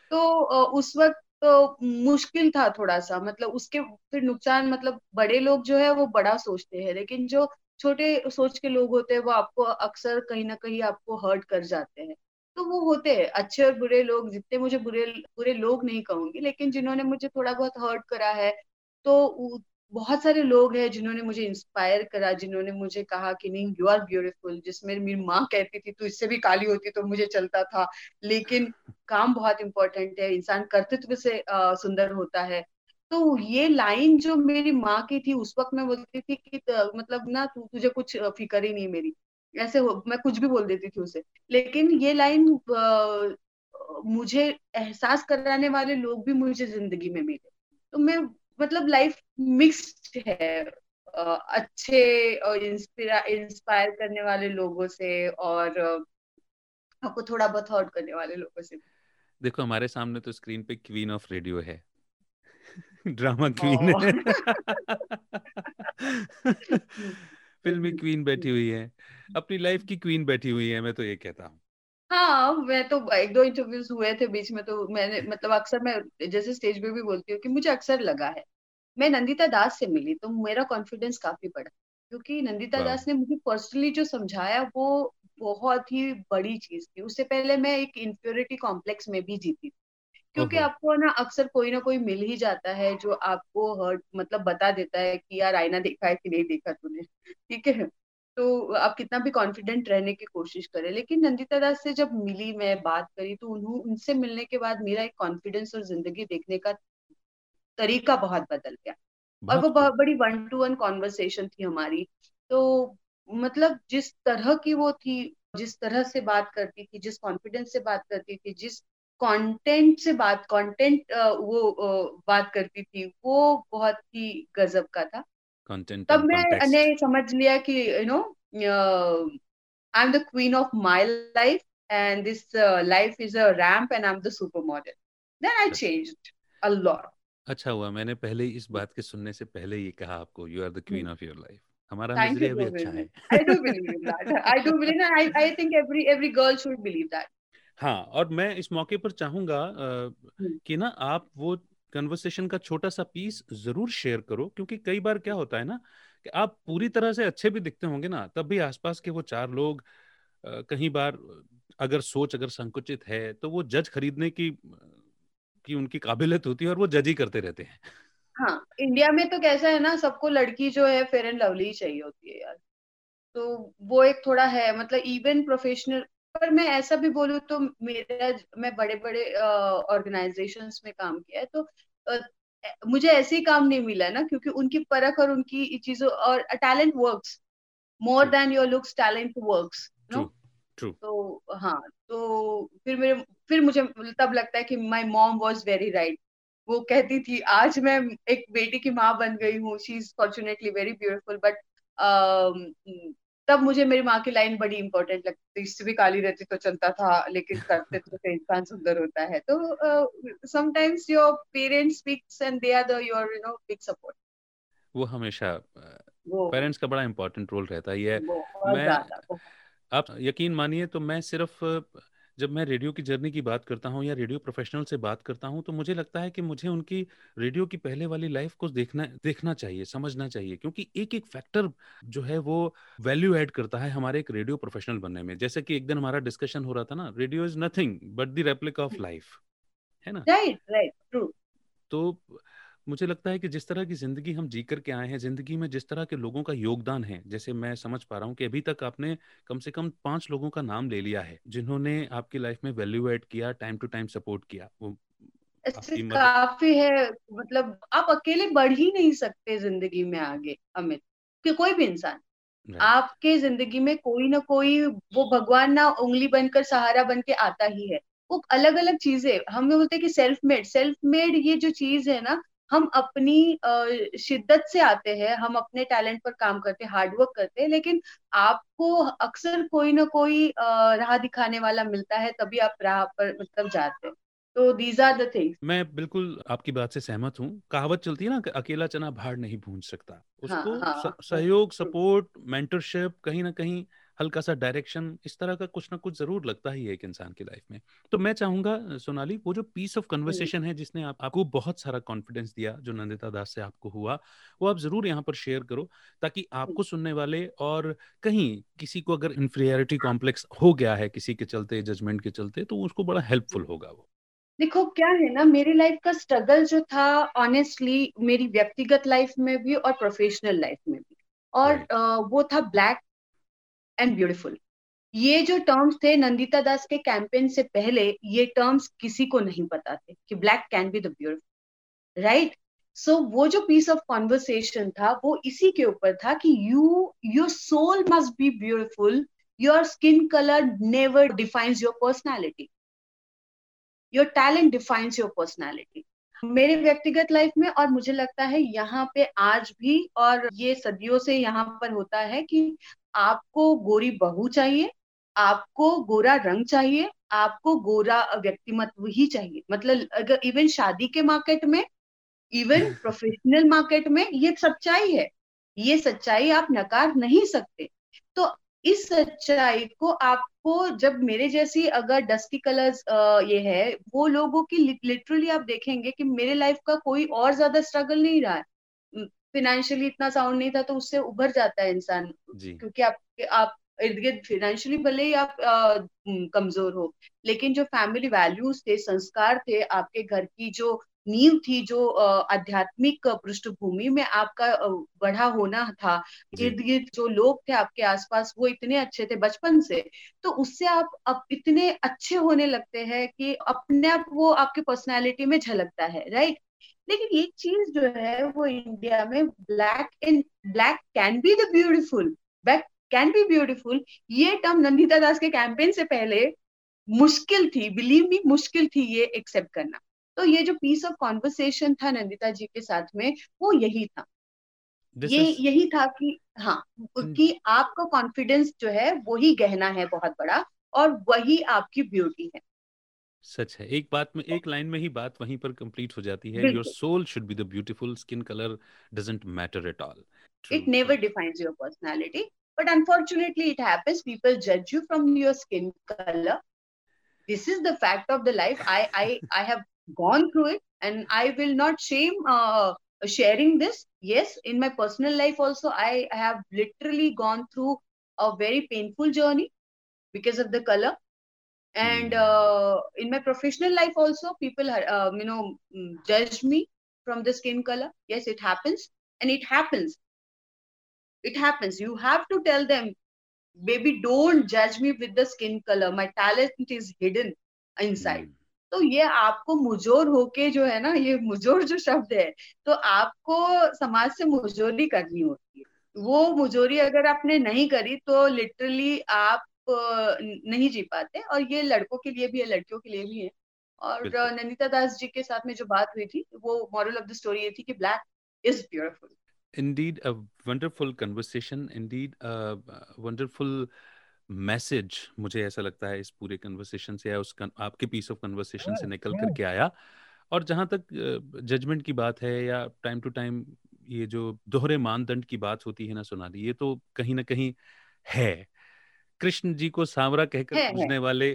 तो uh, उस वक्त तो मुश्किल था थोड़ा सा, मतलब उसके फिर नुकसान, मतलब बड़े लोग जो है वो बड़ा सोचते हैं, लेकिन जो छोटे सोच के लोग होते हैं वो आपको अक्सर कहीं ना कहीं आपको हर्ट कर जाते हैं। तो वो होते हैं अच्छे और बुरे लोग, जितने मुझे बुरे बुरे लोग नहीं कहूंगी, लेकिन जिन्होंने मुझे थोड़ा बहुत हर्ट करा है, तो बहुत सारे लोग हैं जिन्होंने मुझे इंस्पायर करा, जिन्होंने मुझे कहा कि नहीं यू आर ब्यूटीफुल, जिसमें मेरी माँ कहती थी तू इससे भी काली होती तो मुझे चलता था, लेकिन काम बहुत इंपॉर्टेंट है, इंसान कर्तृत्व से सुंदर होता है। तो ये लाइन जो मेरी माँ की थी उस वक्त मैं बोलती थी कि मतलब ना तू तुझे कुछ फिक्र ही नहीं मेरी, ऐसे मैं कुछ भी बोल देती थी उसे, लेकिन ये लाइन मुझे एहसास कराने वाले लोग भी मुझे जिंदगी में मिले। तो मैं मतलब लाइफ मिक्स्ड है अच्छे और इंस्पायर करने वाले लोगों से और आपको थोड़ा बहुत हर्ट करने वाले लोगों से। देखो हमारे सामने तो स्क्रीन पे क्वीन ऑफ रेडियो है, ड्रामा क्वीन है, फिल्मी क्वीन बैठी हुई है, अपनी लाइफ की क्वीन बैठी हुई है, मैं तो ये कहता हूँ। हाँ, मैं तो एक दो इंटरव्यूज हुए थे बीच में, तो मैंने मतलब अक्सर मैं जैसे स्टेज पे भी बोलती हूँ कि मुझे अक्सर लगा है, मैं नंदिता दास से मिली तो मेरा कॉन्फिडेंस काफी बढ़ा, क्योंकि नंदिता दास ने मुझे पर्सनली जो समझाया वो बहुत ही बड़ी चीज थी। उससे पहले मैं एक इन्फीरियरिटी कॉम्प्लेक्स में भी जीती, क्योंकि आपको ना अक्सर कोई ना कोई मिल ही जाता है जो आपको हर्ट मतलब बता देता है कि यार आईना देखा है कि नहीं देखा तूने, ठीक है। तो आप कितना भी कॉन्फिडेंट रहने की कोशिश करें, लेकिन नंदिता दास से जब मिली मैं बात करी तो उन्हों उनसे मिलने के बाद मेरा एक कॉन्फिडेंस और जिंदगी देखने का तरीका बहुत बदल गया, और वो बहुत बड़ी वन टू वन कॉन्वर्सेशन थी हमारी। तो मतलब जिस तरह की वो थी, जिस तरह से बात करती थी, जिस कॉन्फिडेंस से बात करती थी, जिस कंटेंट से बात कंटेंट वो बात करती थी, वो बहुत ही गजब का था। Content तब मैंने समझ लिया कि you know I am the queen of my life and this life is a ramp and I am the super model. Then I changed a lot. अच्छा हुआ मैंने पहले इस बात के सुनने से पहले ये कहा आपको, you are the queen of your life. हमारा नजरिया भी अच्छा है। I do believe that, I do believe and I I think every every girl should believe that. हाँ, और मैं इस मौके पर चाहूंगा कि ना आप वो कन्वर्सेशन का छोटा सा पीस जरूर शेयर करो, क्योंकि कई बार क्या होता है ना कि आप पूरी तरह से अच्छे भी दिखते होंगे ना, तब भी आसपास के वो चार लोग कहीं बार अगर सोच अगर संकुचित है तो वो जज खरीदने की की उनकी काबिलियत होती है और वो जज ही करते रहते हैं। हाँ, इंडिया में तो कैसा है ना, सबको लड़की जो है फेयर एंड लवली चाहिए होती है यार, तो वो एक थोड़ा है मतलब इवन प्रोफेशनल। पर मैं ऐसा भी बोलूँ तो मेरा मैं बड़े बड़े ऑर्गेनाइजेशंस में काम किया है, तो uh, मुझे ऐसे ही काम नहीं मिला ना, क्योंकि उनकी परख और उनकी चीजों और talent works more than your looks, talent works no true. तो हाँ, तो फिर मेरे फिर मुझे तब लगता है कि my mom was very right. वो कहती थी आज मैं एक बेटी की माँ बन गई हूँ, she is fortunately very beautiful, but तब मुझे मेरी माँ की लाइन बड़ी इंपॉर्टेंट लगती थी, इससे भी काली रहती तो चलता था, लेकिन करते तो इंसान सुंदर होता है। तो sometimes your parents picks and they are the your you know big support. वो हमेशा पेरेंट्स का बड़ा इंपॉर्टेंट रोल रहता है। ये मैं आप यकीन मानिए, तो मैं सिर्फ जब मैं रेडियो की जर्नी की बात करता हूँ या रेडियो प्रोफेशनल से बात करता हूँ तो मुझे लगता है कि मुझे उनकी रेडियो की पहले वाली लाइफ को देखना देखना चाहिए, समझना चाहिए, क्योंकि एक एक फैक्टर जो है वो वैल्यू ऐड करता है हमारे एक रेडियो प्रोफेशनल बनने में। जैसे कि एक दिन हमारा डिस्कशन हो रहा था ना, radio is nothing but the replica of life, है ना। Right right true. तो मुझे लगता है कि जिस तरह की जिंदगी हम जी करके आए हैं, जिंदगी में जिस तरह के लोगों का योगदान है, जैसे मैं समझ पा रहा हूँ कि अभी तक आपने कम से कम पांच लोगों का नाम ले लिया है जिन्होंने आपकी लाइफ में वैल्यू ऐड किया, टाइम टू टाइम सपोर्ट किया, वो काफी है। मतलब आप अकेले बढ़ ही नहीं सकते जिंदगी में आगे अमित, कि कोई भी इंसान आपके जिंदगी में कोई ना कोई वो भगवान ना उंगली बनकर सहारा बन के आता ही है। वो अलग अलग चीजें हम बोलते हैं कि सेल्फ मेड, सेल्फ मेड ये जो चीज है ना, हम अपनी शिद्दत से आते हैं, हम अपने टैलेंट पर काम करते, हार्डवर्क करते हैं, लेकिन आपको अक्सर कोई ना कोई राह दिखाने वाला मिलता है, तभी आप राह पर मतलब जाते हैं। तो these are the things. मैं बिल्कुल आपकी बात से सहमत हूँ. कहावत चलती है ना, अकेला चना भाड़ नहीं भून सकता. उसको हाँ, हाँ, स- सहयोग, सपोर्ट, मेंटरशिप, कहीं ना कहीं हल्का सा डायरेक्शन, इस तरह का कुछ ना कुछ जरूर लगता ही है एक इंसान की लाइफ में. तो मैं चाहूंगा सोनाली, वो जो पीस ऑफ कन्वर्सेशन है जिसने आप, आपको बहुत सारा कॉन्फिडेंस दिया जो नंदिता दास से आपको हुआ, वो आप जरूर यहाँ पर शेयर करो ताकि आपको सुनने वाले और कहीं किसी को अगर इंफीरियरिटी कॉम्प्लेक्स हो गया है किसी के चलते, जजमेंट के चलते, तो उसको बड़ा हेल्पफुल होगा वो. देखो क्या है ना, मेरी लाइफ का स्ट्रगल जो था ऑनेस्टली मेरी व्यक्तिगत लाइफ में भी और प्रोफेशनल लाइफ में भी, और uh, वो था ब्लैक एंड ब्यूटीफुल. ये जो टर्म्स थे नंदिता दास के कैंपेन से पहले, ये टर्म्स किसी को नहीं पता थे कि black can be the beautiful, right. So वो जो पीस ऑफ कॉन्वर्सेशन था वो इसी के ऊपर था कि you your soul must be beautiful, your skin colour never defines your personality, your talent defines your personality. मेरे व्यक्तिगत लाइफ में, और मुझे लगता है यहाँ पे आज भी, और ये सदियों से यहाँ पर होता है कि आपको गोरी बहू चाहिए, आपको गोरा रंग चाहिए, आपको गोरा व्यक्तिमत्व ही चाहिए. मतलब अगर इवन शादी के मार्केट में, इवन प्रोफेशनल मार्केट में, ये सच्चाई है, ये सच्चाई आप नकार नहीं सकते. तो इस सच्चाई को आपको, जब मेरे जैसी अगर डस्टी कलर्स ये है वो लोगों की, लिटरली आप देखेंगे कि मेरे लाइफ का कोई और ज्यादा स्ट्रगल नहीं रहा है. फाइनेंशियली इतना साउंड नहीं था तो उससे उभर जाता है इंसान, क्योंकि आप आप इर्द गिर्द फाइनेंशियली भले ही आप आ, कमजोर हो, लेकिन जो फैमिली वैल्यूज थे, संस्कार थे, आपके घर की जो नींव थी, जो आध्यात्मिक पृष्ठभूमि में आपका बढ़ा होना था, इर्द गिर्द जो लोग थे आपके आसपास वो इतने अच्छे थे बचपन से, तो उससे आप अब इतने अच्छे होने लगते हैं कि अपने आप वो आपके पर्सनालिटी में झलकता है, राइट. लेकिन एक चीज जो है वो इंडिया में black and black can be the beautiful, black can be beautiful, ये टर्म नंदिता दास के कैंपेन से पहले मुश्किल थी, बिलीव मी, मुश्किल थी ये एक्सेप्ट करना. तो ये जो पीस ऑफ कॉन्वर्सेशन था नंदिता जी के साथ में वो यही था, This ये is... यही था कि हाँ कि hmm. आपका कॉन्फिडेंस जो है वही गहना है बहुत बड़ा, और वही आपकी ब्यूटी है. सच है, एक बात में, एक लाइन में ही बात वहीं पर कंप्लीट हो जाती है. Your soul should be the beautiful, skin colour doesn't matter at all, it never defines your personality, but unfortunately it happens, people जज you from your skin colour. This is the fact of the life. I I I have gone through it and I will not shame uh, sharing this. Yes, in my personal life also I have literally gone through a very painful journey because of the color, and uh, in my professional life also people uh, you know judge me from the skin color. Yes, it happens, and it happens it happens you have to tell them, baby, don't judge me with the skin color, my talent is hidden inside. mm. तो ये आपको मुजोर होके जो है ना, ये मुजोर जो शब्द है, तो आपको समाज से मुजोरी करनी होती है. वो मुजोरी अगर आपने नहीं करी तो लिटरली आप नहीं जी पाते, और ये लड़कों के लिए भी है, लड़कियों के लिए भी है. और नंदिता दास जी के साथ में जो बात हुई थी, वो मॉरल ऑफ द स्टोरी ये थी कि black is beautiful. Indeed a wonderful conversation, indeed a wonderful message, मुझे ऐसा लगता है इस पूरे कन्वर्सेशन से, या उस आपके पीस ऑफ कन्वर्सेशन से निकल करके आया. और जहाँ तक जजमेंट की बात है, या टाइम टू टाइम ये जो दोहरे मानदंड की बात होती है ना सोनाली, ये तो कहीं ना कहीं है. कृष्ण जी को सांवरा कहकर पूजने वाले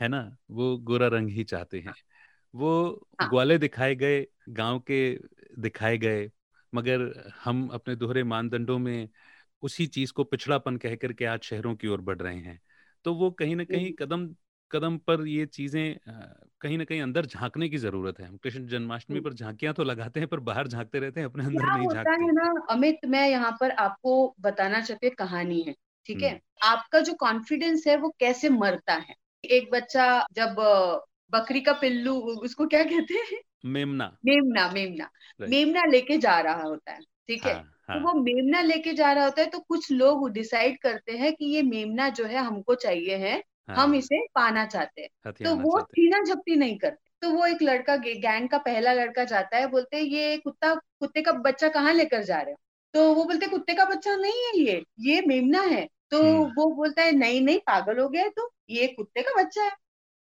है ना, वो गोरा रंग ही चाहते हैं, वो ग्वाले दिखाए गए, गाँव के दिखाए गए, मगर हम अपने दोहरे मानदंडों में उसी चीज को पिछड़ापन कह करके आज शहरों की ओर बढ़ रहे हैं. तो वो कहीं ना कहीं कदम कदम पर ये चीजें कहीं ना कहीं अंदर झांकने की जरूरत है. हम कृष्ण जन्माष्टमी पर झांकियां तो लगाते हैं, पर बाहर झांकते रहते हैं, अपने अंदर नहीं झांकते हैं ना. अमित, मैं यहाँ पर आपको बताना चाहती हूँ, कहानी है, ठीक है. आपका जो कॉन्फिडेंस है वो कैसे मरता है. एक बच्चा जब बकरी का पिल्लू, उसको क्या कहते हैं, मेमना मेमना मेमना मेमना लेके जा रहा होता है, ठीक है. हाँ. तो वो मेमना लेके जा रहा होता है, तो कुछ लोग डिसाइड करते हैं कि ये मेमना जो है हमको चाहिए है, हाँ. हम इसे पाना चाहते हैं, तो वो छीना झपटी नहीं करते. तो वो एक लड़का, गैंग का पहला लड़का जाता है, बोलते हैं ये कुत्ता, कुत्ते का बच्चा कहाँ लेकर जा रहे हो. तो वो बोलते कुत्ते का बच्चा नहीं है, ये ये मेमना है. तो वो बोलता है नहीं नहीं, पागल हो गया है, तो ये कुत्ते का बच्चा है.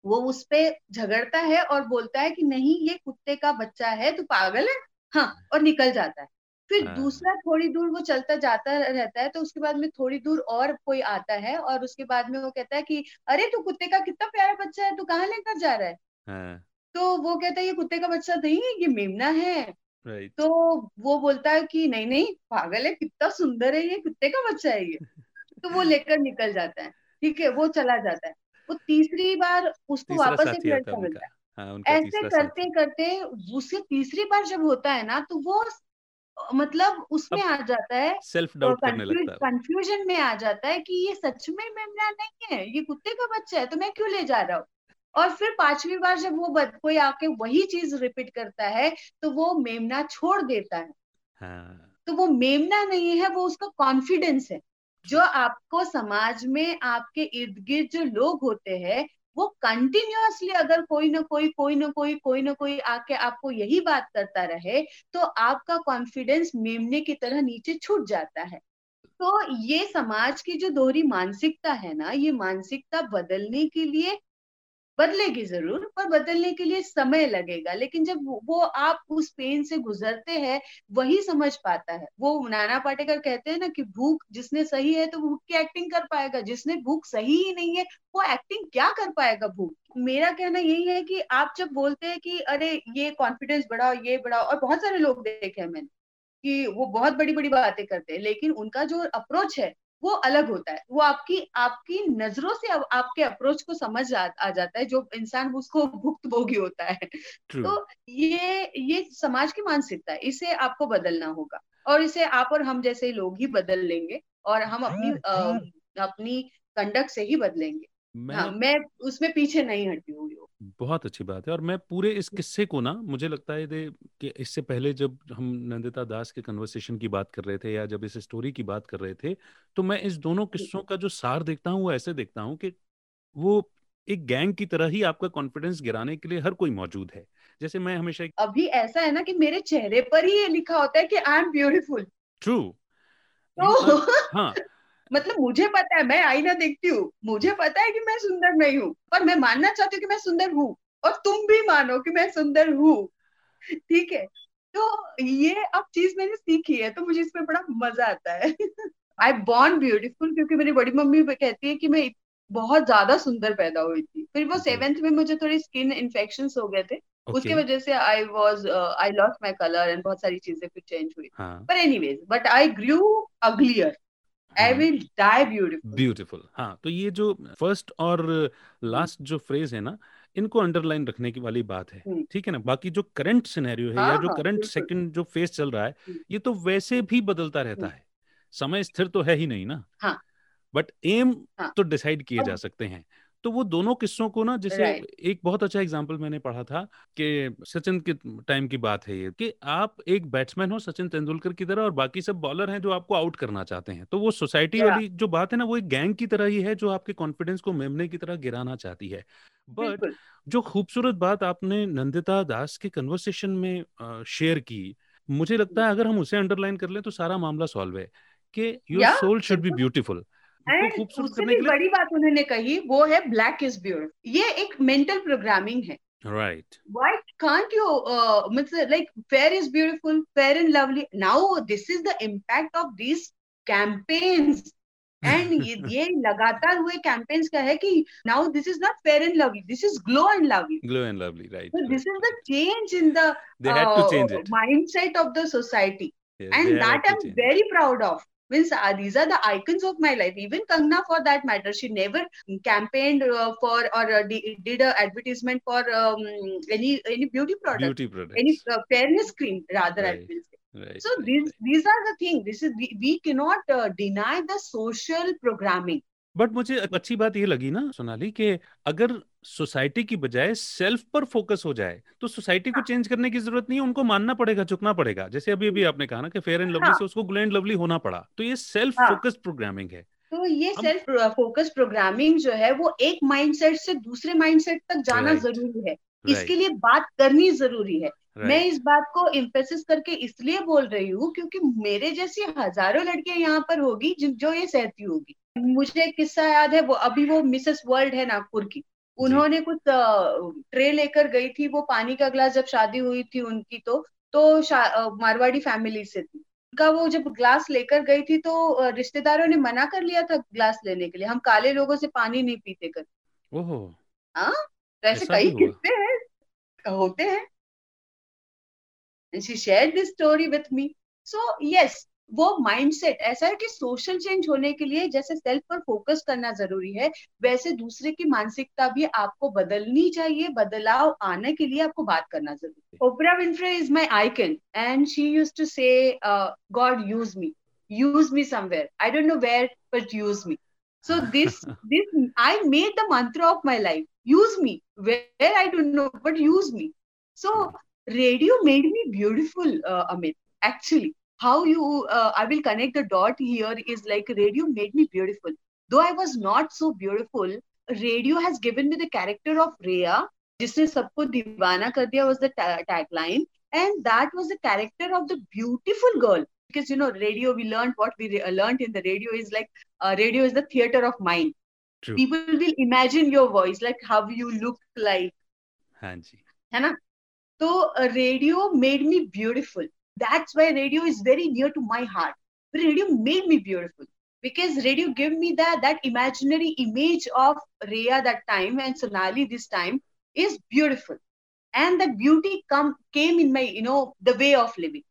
वो उस पे झगड़ता है और बोलता है कि नहीं ये कुत्ते का बच्चा है, तू पागल है, हाँ, और निकल जाता है। फिर दूसरा थोड़ी दूर वो चलता जाता रहता है, तो उसके बाद में थोड़ी दूर और कोई आता है और उसके बाद में वो कहता है कि अरे तू कुत्ते का कितना प्यारा बच्चा है, तू कहाँ लेकर जा रहा है? तो वो कहता है ये कुत्ते का बच्चा नहीं है, ये मेमना है। Right. तो वो बोलता है कि नहीं नहीं पागल है, कितना सुंदर है ये, कुत्ते का बच्चा है ये। तो वो लेकर निकल जाता है, ठीक है, वो चला जाता है। वो तीसरी बार उसको वापस एक लड़का मिलता है। हाँ, ऐसे करते करते उसे तीसरी बार जब होता है ना, तो वो मतलब उसमें आ जाता है, सेल्फ डाउट करने लगता है, कंफ्यूजन में आ जाता है कि ये सच में मेमना नहीं है, ये कुत्ते का बच्चा है, तो मैं क्यों ले जा रहा हूँ। और फिर पांचवी बार जब वो कोई आके वही चीज रिपीट करता है, तो वो मेमना छोड़ देता है। हाँ। तो वो मेमना नहीं है, वो उसका कॉन्फिडेंस है, जो आपको समाज में आपके इर्द गिर्द जो लोग होते हैं, वो कंटिन्यूअसली अगर कोई ना कोई कोई ना कोई कोई ना कोई आके आपको यही बात करता रहे, तो आपका कॉन्फिडेंस मेमने की तरह नीचे छूट जाता है। तो ये समाज की जो दोहरी मानसिकता है ना, ये मानसिकता बदलने के लिए बदलेगी जरूर, पर बदलने के लिए समय लगेगा। लेकिन जब वो आप उस पेन से गुजरते हैं, वही समझ पाता है। वो नाना पाटेकर कहते हैं ना कि भूख जिसने सही है तो भूख की एक्टिंग कर पाएगा, जिसने भूख सही ही नहीं है वो एक्टिंग क्या कर पाएगा भूख। मेरा कहना यही है कि आप जब बोलते हैं कि अरे ये कॉन्फिडेंस बढ़ाओ, ये बढ़ाओ, और बहुत सारे लोग देखे हैं मैंने कि वो बहुत बड़ी बड़ी बातें करते हैं, लेकिन उनका जो अप्रोच है वो अलग होता है। वो आपकी आपकी नजरों से आप, आपके अप्रोच को समझ आ, आ जाता है, जो इंसान उसको भुक्त भोगी होता है। True. तो ये ये समाज की मानसिकता है, इसे आपको बदलना होगा, और इसे आप और हम जैसे लोग ही बदल लेंगे, और हम अपनी आ, अपनी कंडक्ट से ही बदलेंगे। मैं, हाँ, मैं उसमें पीछे नहीं हटी हुई। बहुत अच्छी बात है। और मैं पूरे इस किस्से को ना, मुझे लगता है कि इससे पहले जब हम नंदिता दास के कन्वर्सेशन की बात कर रहे थे या जब इस स्टोरी की बात कर रहे थे, तो मैं इस दोनों किस्सों का जो सार देखता हूँ वो ऐसे देखता हूँ कि वो एक गैंग की तरह ही आपका कॉन्फिडेंस गिराने के लिए हर कोई मौजूद है। जैसे मैं हमेशा एक... अभी ऐसा है ना कि मेरे चेहरे पर ही ये लिखा होता है कि आई एम ब्यूटीफुल। ट्रू। हाँ, मतलब मुझे पता है, मैं आईना देखती हूँ, मुझे पता है कि मैं सुंदर नहीं हूँ, पर मैं मानना चाहती हूँ कि मैं सुंदर हूँ, और तुम भी मानो कि मैं सुंदर हूँ, ठीक है। तो ये अब चीज मैंने सीखी है, तो मुझे इसमें बड़ा मजा आता है। आई बॉर्न ब्यूटीफुल, क्योंकि मेरी बड़ी मम्मी कहती है कि मैं बहुत ज्यादा सुंदर पैदा हुई थी। फिर वो सेवेंथ में मुझे थोड़ी स्किन इन्फेक्शन हो गए थे, okay. उसके वजह से I was I lost my colour and बहुत सारी चीजें फिर चेंज हुई, पर anyways but I grew uglier. I will die beautiful. Beautiful. हाँ, तो ये जो फर्स्ट और लास्ट जो फ्रेज है ना, इनको अंडरलाइन रखने की वाली बात है, ठीक है ना। बाकी जो करंट सिनेरियो है, हाँ, या जो करंट सेकंड जो फेज चल रहा है, ये तो वैसे भी बदलता रहता है, समय स्थिर तो है ही नहीं ना, हाँ, बट एम हाँ, तो डिसाइड किए हाँ, जा सकते हैं। तो वो दोनों किस्सों को ना, जैसे एक बहुत अच्छा एग्जांपल मैंने पढ़ा था कि सचिन के टाइम की बात है ये, कि आप एक बैट्समैन हो सचिन तेंदुलकर की तरह, और बाकी सब बॉलर हैं जो आपको आउट करना चाहते हैं। तो वो सोसाइटी वाली जो बात है ना, वो एक गैंग की तरह ही है जो आपके कॉन्फिडेंस को मेमने की तरह गिराना चाहती है। बट जो खूबसूरत बात आपने नंदिता दास के कन्वर्सेशन में शेयर की, मुझे लगता है अगर हम उसे अंडरलाइन कर लें तो सारा मामला सॉल्व है, कि your soul should be beautiful. उससे भी बड़ी बात उन्होंने कही, वो है ब्लैक इज ब्यूटीफुल। ये एक मेंटल प्रोग्रामिंग है, राइट? व्हाई कांट यू मतलब like fair is beautiful, fair and lovely. Now this is the impact of this campaigns, and ये लगातार हुए कैंपेन्स का है कि now this is not fair and lovely, this is glow and lovely, glow and lovely, right? So this is the change in the mindset of the society, and that I am very proud of. Means, uh, these are the icons of my life. Even Kangna, for that matter, she never campaigned uh, for or uh, d- did an advertisement for um, any any beauty product, beauty products. any uh, fairness cream, rather right. I will say. Right. So right. these these are the things. This is we, we cannot uh, deny the social programming. But मुझे अच्छी बात ये लगी ना सोनाली, कि अगर सोसाइटी की बजाय सेल्फ पर फोकस हो जाए, तो सोसाइटी को चेंज करने की जरूरत नहीं है, उनको मानना पड़ेगा, झुकना पड़ेगा। जैसे अभी अभी आपने कहा ना कि फेयर एंड लवली से उसको ग्लो एंड लवली होना पड़ा, तो ये सेल्फ फोकस प्रोग्रामिंग है। तो ये सेल्फ फोकस प्रोग्रामिंग जो है, वो एक माइंडसेट से दूसरे माइंडसेट तक जाना जरूरी है, इसके लिए बात करनी जरूरी है। मैं इस बात को एम्फेसिस करके इसलिए बोल रही हूँ क्योंकि मेरे जैसी हजारों लड़कियां यहाँ पर होगी जो ये सहती होगी। मुझे एक किस्सा याद है, वो अभी वो मिसेस वर्ल्ड है नागपुर की, उन्होंने कुछ ट्रे लेकर गई थी, वो पानी का ग्लास जब शादी हुई थी उनकी तो तो मारवाड़ी फैमिली से थी, उनका वो जब ग्लास लेकर गई थी तो रिश्तेदारों ने मना कर लिया था ग्लास लेने के लिए, हम काले लोगों से पानी नहीं पीते कर। ओहो, हाँ, ऐसे कई किस्से हैं, होते हैं। And she shared this story with me. So yes, वो mindset ऐसा है कि सोशल चेंज होने के लिए जैसे सेल्फ पर फोकस करना जरूरी है, वैसे दूसरे की मानसिकता भी आपको बदलनी चाहिए। बदलाव आने के लिए आपको बात करना जरूरी है। Oprah Winfrey is my icon and she used to say God use me, use me somewhere, I don't know where but use me. So this, this I made the mantra of my life. Use me. Where I don't know, but use me. So radio made me beautiful, uh, Amit. Actually, how you, uh, I will connect the dot here is like radio made me beautiful. Though I was not so beautiful, radio has given me the character of Rhea, जिसने सबको दीवाना कर दिया was the ta- tagline. And that was the character of the beautiful girl. Because, you know, radio, we learned what we re- learned in the radio is like, uh, radio is the theater of mind. True. People will imagine your voice, like how you look like. Haan ji. Hai na? So, uh, radio made me beautiful. That's why radio is very near to my heart. Radio made me beautiful. Because radio gave me that, that imaginary image of Rhea that time and Sonali this time is beautiful. And that beauty come, came in my, you know, the way of living.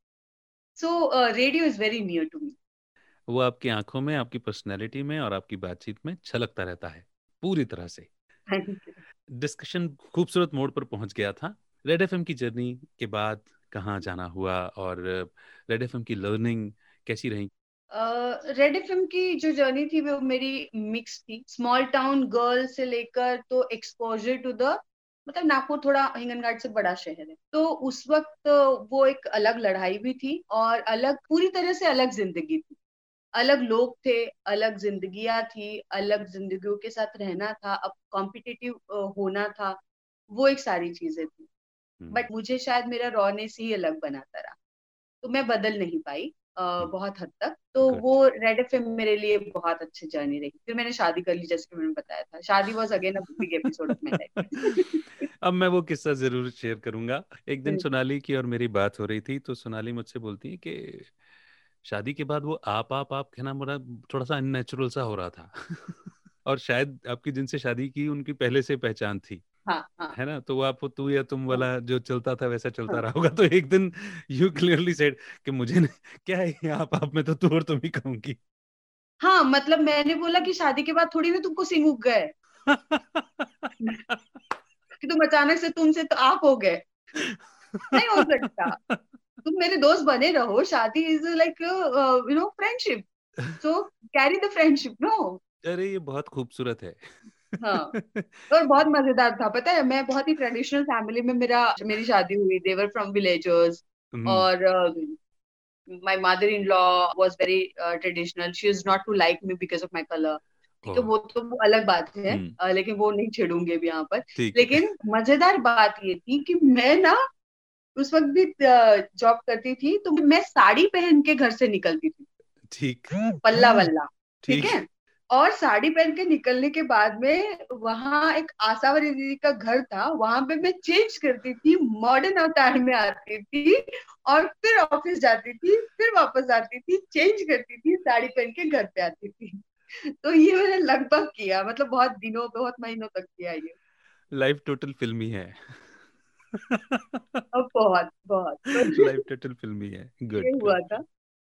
So, uh, radio is very near to me. वो आपकी आंखों में, आपकी पर्सनैलिटी में और आपकी बातचीत में छलकता रहता है पूरी तरह से। डिस्कशन खूबसूरत मोड़ पर पहुंच गया था। रेड एफएम की जर्नी के बाद कहाँ जाना हुआ और रेड एफएम की लर्निंग कैसी रही? रेड uh, एफएम की जो जर्नी थी वो मेरी मिक्स थी। स्मॉल टाउन गर्ल से लेकर तो एक्सपोजर टू द, मतलब नागपुर थोड़ा हिंगनघाट से बड़ा शहर है, तो उस वक्त वो एक अलग लड़ाई भी थी और अलग, पूरी तरह से अलग जिंदगी थी, अलग लोग थे, अलग जिंदगियां थी, अलग जिंदगियों के साथ रहना था, अब कॉम्पिटिटिव होना था, वो एक सारी चीजें थी। बट मुझे शायद मेरा रॉनेस ही अलग बनाता रहा, तो मैं बदल नहीं पाई बहुत हद तक। तो वो रेड एफएम मेरे लिए बहुत अच्छी जर्नी रही। फिर मैंने शादी कर ली, जैसे कि मैंने बताया था, शादी was again a big episode of my life. अब मैं वो किस्सा जरूर शेयर करूंगा। एक दिन सोनाली की और मेरी बात हो रही थी तो सोनाली मुझसे बोलती है कि शादी के बाद वो आप आप आप कहना मेरा थोड़ा सा अननेचुरल सा हो रहा था। और शायद आपकी जिनसे शादी की उनकी पहले से पहचान थी, हाँ, हाँ. है ना, तो वो आप तू या तुम वाला जो चलता था वैसा चलता हाँ. रहा होगा। तो एक दिन यू क्लियरली सेड कि मुझे क्या है, आप आप में तो तू और तुम ही कहूंगी। हाँ, मतलब मैंने बोला कि शादी के बाद थोड़ी ना तुमको सिंह उग गए कि तुम अचानक से तुमसे तो आप हो गए। नहीं हो सकता, तुम मेरे दोस्त बने रहो, शादी is like you know friendship, so carry the friendship, no. अरे ये बहुत खूबसूरत है। हाँ, और बहुत मजेदार था। पता है, मैं बहुत ही ट्रेडिशनल फैमिली में मेरा मेरी शादी हुई, देवर फ्रॉम विलेजर्स, और my mother in law was very traditional, she is not to like me because of my colour, तो वो तो वो अलग बात है, uh, लेकिन वो नहीं छेड़ूंगे भी यहाँ पर। लेकिन मजेदार बात ये थी कि मैं ना उस वक्त भी जॉब करती थी, तो मैं साड़ी पहन के घर से निकलती थी, ठीक, पल्ला वल्ला, ठीक है, और साड़ी पहन के निकलने के बाद में वहाँ एक आशावरी दीदी का घर था, वहां पे मैं चेंज करती थी, मॉडर्न अवतार में आती थी और फिर ऑफिस जाती थी, फिर वापस आती थी, चेंज करती थी, साड़ी पहन के घर पे आती थी। तो ये मैंने लगभग किया, मतलब बहुत दिनों, बहुत महीनों तक किया। ये लाइफ टोटल फिल्मी है। बहुत बहुत लाइफ टोटल फिल्मी है। गुड हुआ था,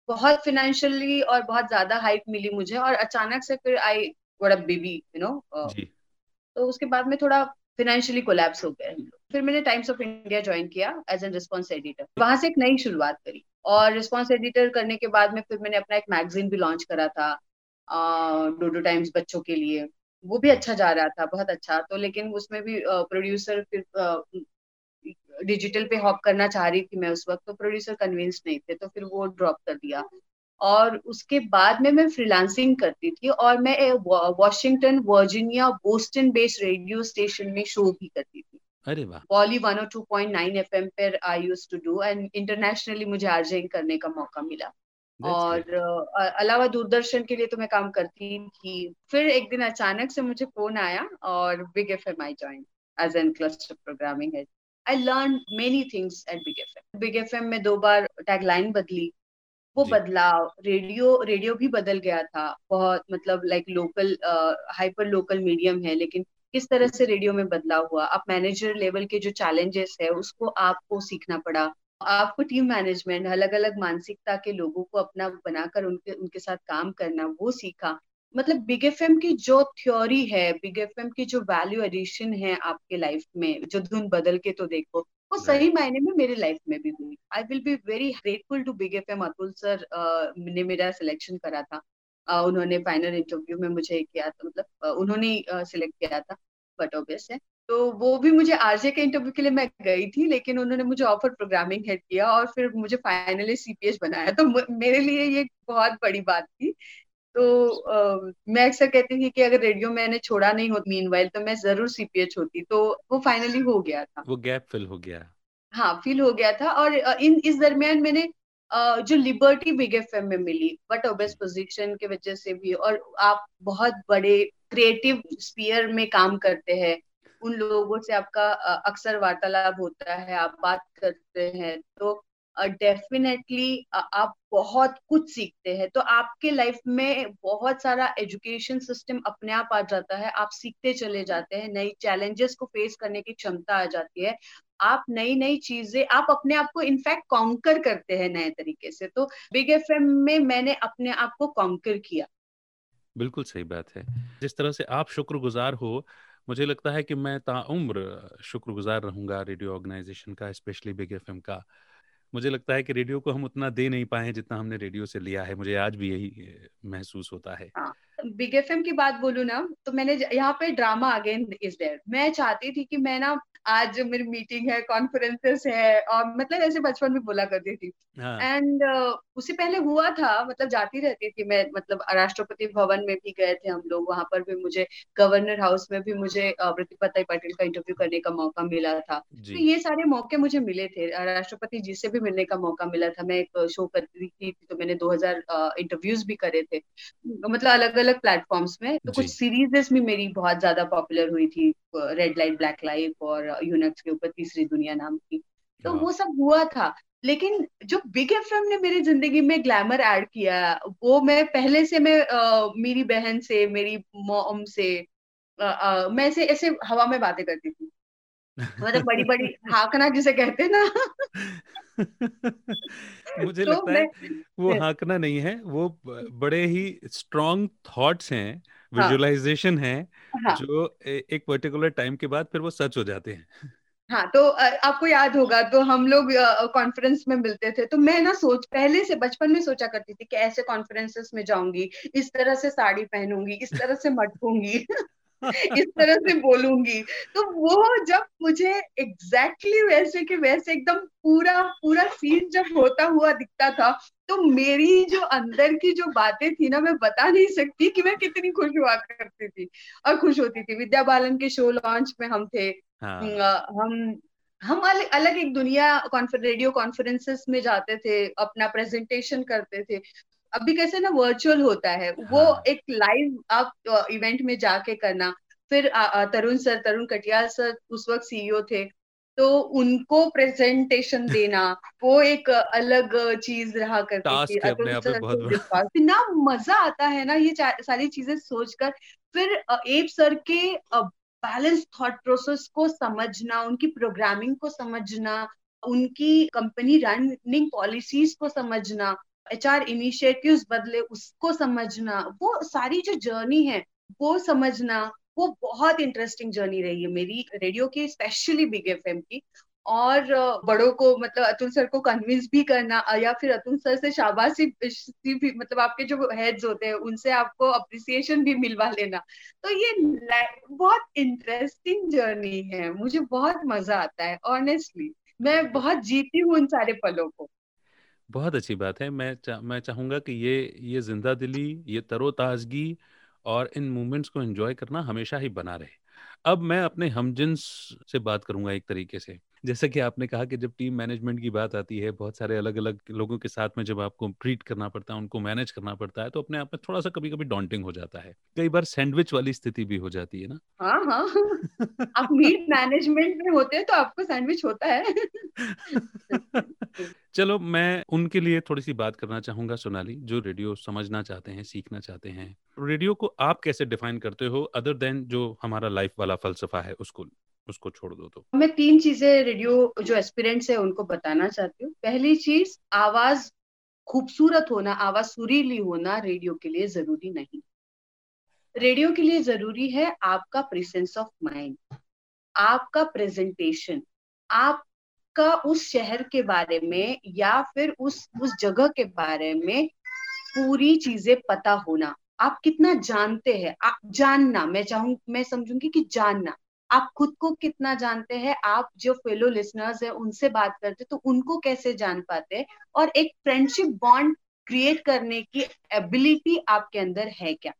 बहुत फिनेंशियली और बहुत ज्यादा हाइप मिली मुझे, और अचानक से फिर I got a baby, you know, तो उसके बाद में थोड़ा फिनेंशियली कोलैप्स हो गया। फिर मैंने टाइम्स ऑफ इंडिया ज्वाइन किया एज एन रिस्पॉन्स एडिटर, वहां से एक नई शुरुआत करी, और रिस्पॉन्स एडिटर करने के बाद में फिर मैंने अपना एक मैगजीन भी लॉन्च करा था, दो दो टाइम्स बच्चों के लिए, वो भी अच्छा जा रहा था, बहुत अच्छा। तो लेकिन उसमें भी प्रोड्यूसर, फिर डिजिटल पे हॉप करना चाह रही थी मैं उस वक्त, तो प्रोड्यूसर कन्विंस नहीं थे, तो फिर वो ड्रॉप कर दिया। और उसके बाद में मैं फ्रीलांसिंग करती थी, और मैं Washington, Virginia, Boston based radio station में शो भी करती थी। अरे वाह। पॉली वन ओ टू पॉइंट नाइन एफएम पर I used to do, and internationally मुझे आरजेइंग करने का मौका मिला। और अलावा दूरदर्शन के लिए तो मैं काम करती थी। फिर एक दिन अचानक से मुझे फोन आया और big FM I join as an cluster programming head. I learn many things at big FM. Big FM में दो बार टैगलाइन बदली, वो बदलाव, रेडियो रेडियो भी बदल गया था बहुत, मतलब like local hyper local medium है लेकिन किस तरह से रेडियो में बदलाव हुआ। आप मैनेजर लेवल के जो चैलेंजेस है उसको आपको सीखना पड़ा, आपको टीम मैनेजमेंट, अलग अलग मानसिकता के लोगों को अपना बनाकर उनके उनके साथ काम करना वो सीखा। मतलब बिग एफएम की जो थ्योरी है, बिग एफएम की जो वैल्यू एडिशन है आपके लाइफ में, जो धुन बदल के तो देखो, वो सही मायने में मेरे लाइफ में भी हुई। I will be very grateful to big FM. Atul sir ने मेरा सिलेक्शन करा था, uh, उन्होंने फाइनल इंटरव्यू में मुझे किया था, मतलब uh, उन्होंने सिलेक्ट uh, किया था, बट ऑब्वियस है। तो वो भी मुझे आरजे के इंटरव्यू के लिए मैं गई थी लेकिन उन्होंने मुझे ऑफर प्रोग्रामिंग हेड किया और फिर मुझे फाइनली सीपीएस बनाया। तो मेरे लिए ये बहुत बड़ी बात थी। तो uh, मैं अक्सर कहती थी कि अगर रेडियो मैंने छोड़ा नहीं होता मीनवाइल तो मैं जरूर सीपीएस होती। तो वो फाइनली हो गया था, वो गैप फिल हो गया। हाँ, फिल हो गया था। और इन इस दरमियान मैंने uh, जो लिबर्टी बिग एफएम में मिली बट ओबेस पोजीशन के वजह से भी, और आप बहुत बड़े क्रिएटिव स्फीयर में काम करते हैं, उन लोगों से आपका अक्सर वार्तालाप होता है, आप बात करते हैं, तो डेफिनेटली uh, uh, आप बहुत कुछ सीखते हैं। तो आपके लाइफ में बहुत सारा एजुकेशन सिस्टम अपने आप आ जाता है, आप सीखते चले जाते हैं, नई चैलेंजेस को फेस करने की क्षमता आ जाती है, आप नई नई चीजें, आप अपने आप को इनफैक्ट कॉन्कर करते हैं नए तरीके से। तो बिग एफएम में मैंने अपने आप को कॉन्कर किया। बिल्कुल सही बात है। जिस तरह से आप शुक्रगुजार हो, मुझे लगता है कि मैं ताउम्र शुक्रगुजार रहूंगा रेडियो ऑर्गेनाइजेशन का, स्पेशली बिग एफएम का। मुझे लगता है कि रेडियो को हम उतना दे नहीं पाए जितना हमने रेडियो से लिया है, मुझे आज भी यही महसूस होता है। बिग एफएम की बात बोलूं ना, तो मैंने यहाँ पे ड्रामा अगेन इज देयर। मैं चाहती थी कि मैं ना, आज मेरी मीटिंग है, कॉन्फ्रेंसेस है, और मतलब ऐसे बचपन में बोला करती थी। एंड uh, उससे पहले हुआ था, मतलब जाती रहती थी मैं, मतलब राष्ट्रपति भवन में भी गए थे हम लोग, वहां पर भी मुझे, गवर्नर हाउस में भी मुझे प्रतिपत्ति पाटिल का इंटरव्यू करने का मौका मिला था। तो ये सारे मौके मुझे मिले थे, राष्ट्रपति जी से भी मिलने का मौका मिला था। मैं एक शो करती थी तो मैंने दो हजार इंटरव्यूज भी करे थे, मतलब अलग अलग प्लेटफॉर्म्स में। तो कुछ सीरीजेस भी मेरी बहुत ज्यादा पॉपुलर हुई थी, रेड लाइट ब्लैक लाइट और यूनिट्स के ऊपर तीसरी दुनिया नाम की। तो वो सब हुआ था, लेकिन जो बिग एफएम ने मेरी जिंदगी में ग्लैमर ऐड किया, वो मैं पहले से, मैं आ, मेरी बहन से, मेरी मॉम से, आ, आ, मैं ऐसे ऐसे हवा में बातें करती थी, मतलब बड़ी बड़ी हाकना जिसे कहते हैं ना। मुझे तो लगता है वो हाकना नहीं है, वो बड़े ही स्ट्रॉन्ग थॉट्स हैं, विजुअलाइजेशन हाँ, है हाँ, जो एक पर्टिकुलर टाइम के बाद फिर वो सच हो जाते हैं। हाँ, तो आपको याद होगा, तो हम लोग कॉन्फ्रेंस में मिलते थे, तो मैं ना सोच पहले से बचपन में सोचा करती थी कि ऐसे कॉन्फ्रेंसेस में जाऊंगी, इस तरह से साड़ी पहनूंगी, इस तरह से मटकूंगी, इस तरह से बोलूंगी। तो वो जब मुझे एग्जैक्टली exactly वैसे के वैसे एकदम पूरा पूरा सीन जब होता हुआ दिखता था, तो मेरी जो अंदर की जो बातें थी ना, मैं बता नहीं सकती कि मैं कितनी खुश हुआ करती थी और खुश होती थी। विद्या बालन के शो लॉन्च में हम थे, हाँ। हम हम अलग, अलग एक दुनिया कॉन्फ्रेंस, रेडियो कॉन्फ्रेंसेस में जाते थे, अपना प्रेजेंटेशन करते थे। अभी कैसे ना वर्चुअल होता है, वो एक लाइव आप इवेंट में जाके करना। फिर तरुण सर, तरुण कटियाल सर उस वक्त सीईओ थे, तो उनको प्रेजेंटेशन देना वो एक अलग चीज रहा करती थी। इतना मजा आता है ना ये सारी चीजें सोचकर। फिर एब सर के बैलेंस थॉट प्रोसेस को समझना, उनकी प्रोग्रामिंग को समझना, उनकी कंपनी रनिंग पॉलिसीज को समझना, एचआर इनिशिएटिव्स बदले उसको समझना, वो सारी जो जर्नी है वो समझना, वो बहुत इंटरेस्टिंग जर्नी रही है मेरी रेडियो की, स्पेशली बिग एफएम की। और बड़ों को, मतलब अतुल सर को कन्विंस भी करना, या फिर अतुल सर से शाबाशी भी, मतलब आपके जो हेड्स होते हैं उनसे आपको अप्रिसिएशन भी मिलवा लेना। तो ये बहुत इंटरेस्टिंग जर्नी है, मुझे बहुत मजा आता है ऑनेस्टली। मैं बहुत जीती हूँ उन सारे पलों को। बहुत अच्छी बात है। मैं चा, मैं चाहूँगा कि ये ये जिंदा दिली, ये तरोताजगी और इन मोमेंट्स को एंजॉय करना हमेशा ही बना रहे। अब मैं अपने हमजिन्स से बात करूँगा एक तरीके से। जैसा कि आपने कहा कि जब टीम मैनेजमेंट की बात आती है, बहुत सारे अलग अलग लोगों के साथ में जब आपको ट्रीट करना पड़ता है, उनको मैनेज करना पड़ता है, तो अपने आप में थोड़ा सा कभी कभी डॉन्टिंग हो जाता है, कई बार सैंडविच वाली स्थिति भी हो जाती है ना? हाँ हाँ आप मीट मैनेजमेंट में होते हैं तो आपको सैंडविच होता है। चलो, मैं उनके लिए थोड़ी सी बात करना चाहूंगा सोनाली, जो रेडियो समझना चाहते हैं, सीखना चाहते हैं। रेडियो को आप कैसे डिफाइन करते हो, अदर देन जो हमारा लाइफ वाला फलसफा है उसको उसको छोड़ दो तो? मैं तीन चीजें रेडियो जो एस्पिरेंट्स है उनको बताना चाहती हूँ। पहली चीज, आवाज खूबसूरत होना, आवाज सुरीली होना रेडियो के लिए जरूरी नहीं। रेडियो के लिए जरूरी है आपका प्रेजेंस ऑफ माइंड, आपका प्रेजेंटेशन, आपका उस शहर के बारे में या फिर उस उस जगह के बारे में पूरी चीजें पता होना। आप कितना जानते हैं, आप जानना, मैं चाहूँ मैं समझूंगी कि जानना आप खुद को कितना जानते हैं, आप जो फेलो लिसनर्स हैं उनसे बात करते तो उनको कैसे जान पाते हैं, और एक फ्रेंडशिप बॉन्ड क्रिएट करने की एबिलिटी आपके अंदर है क्या।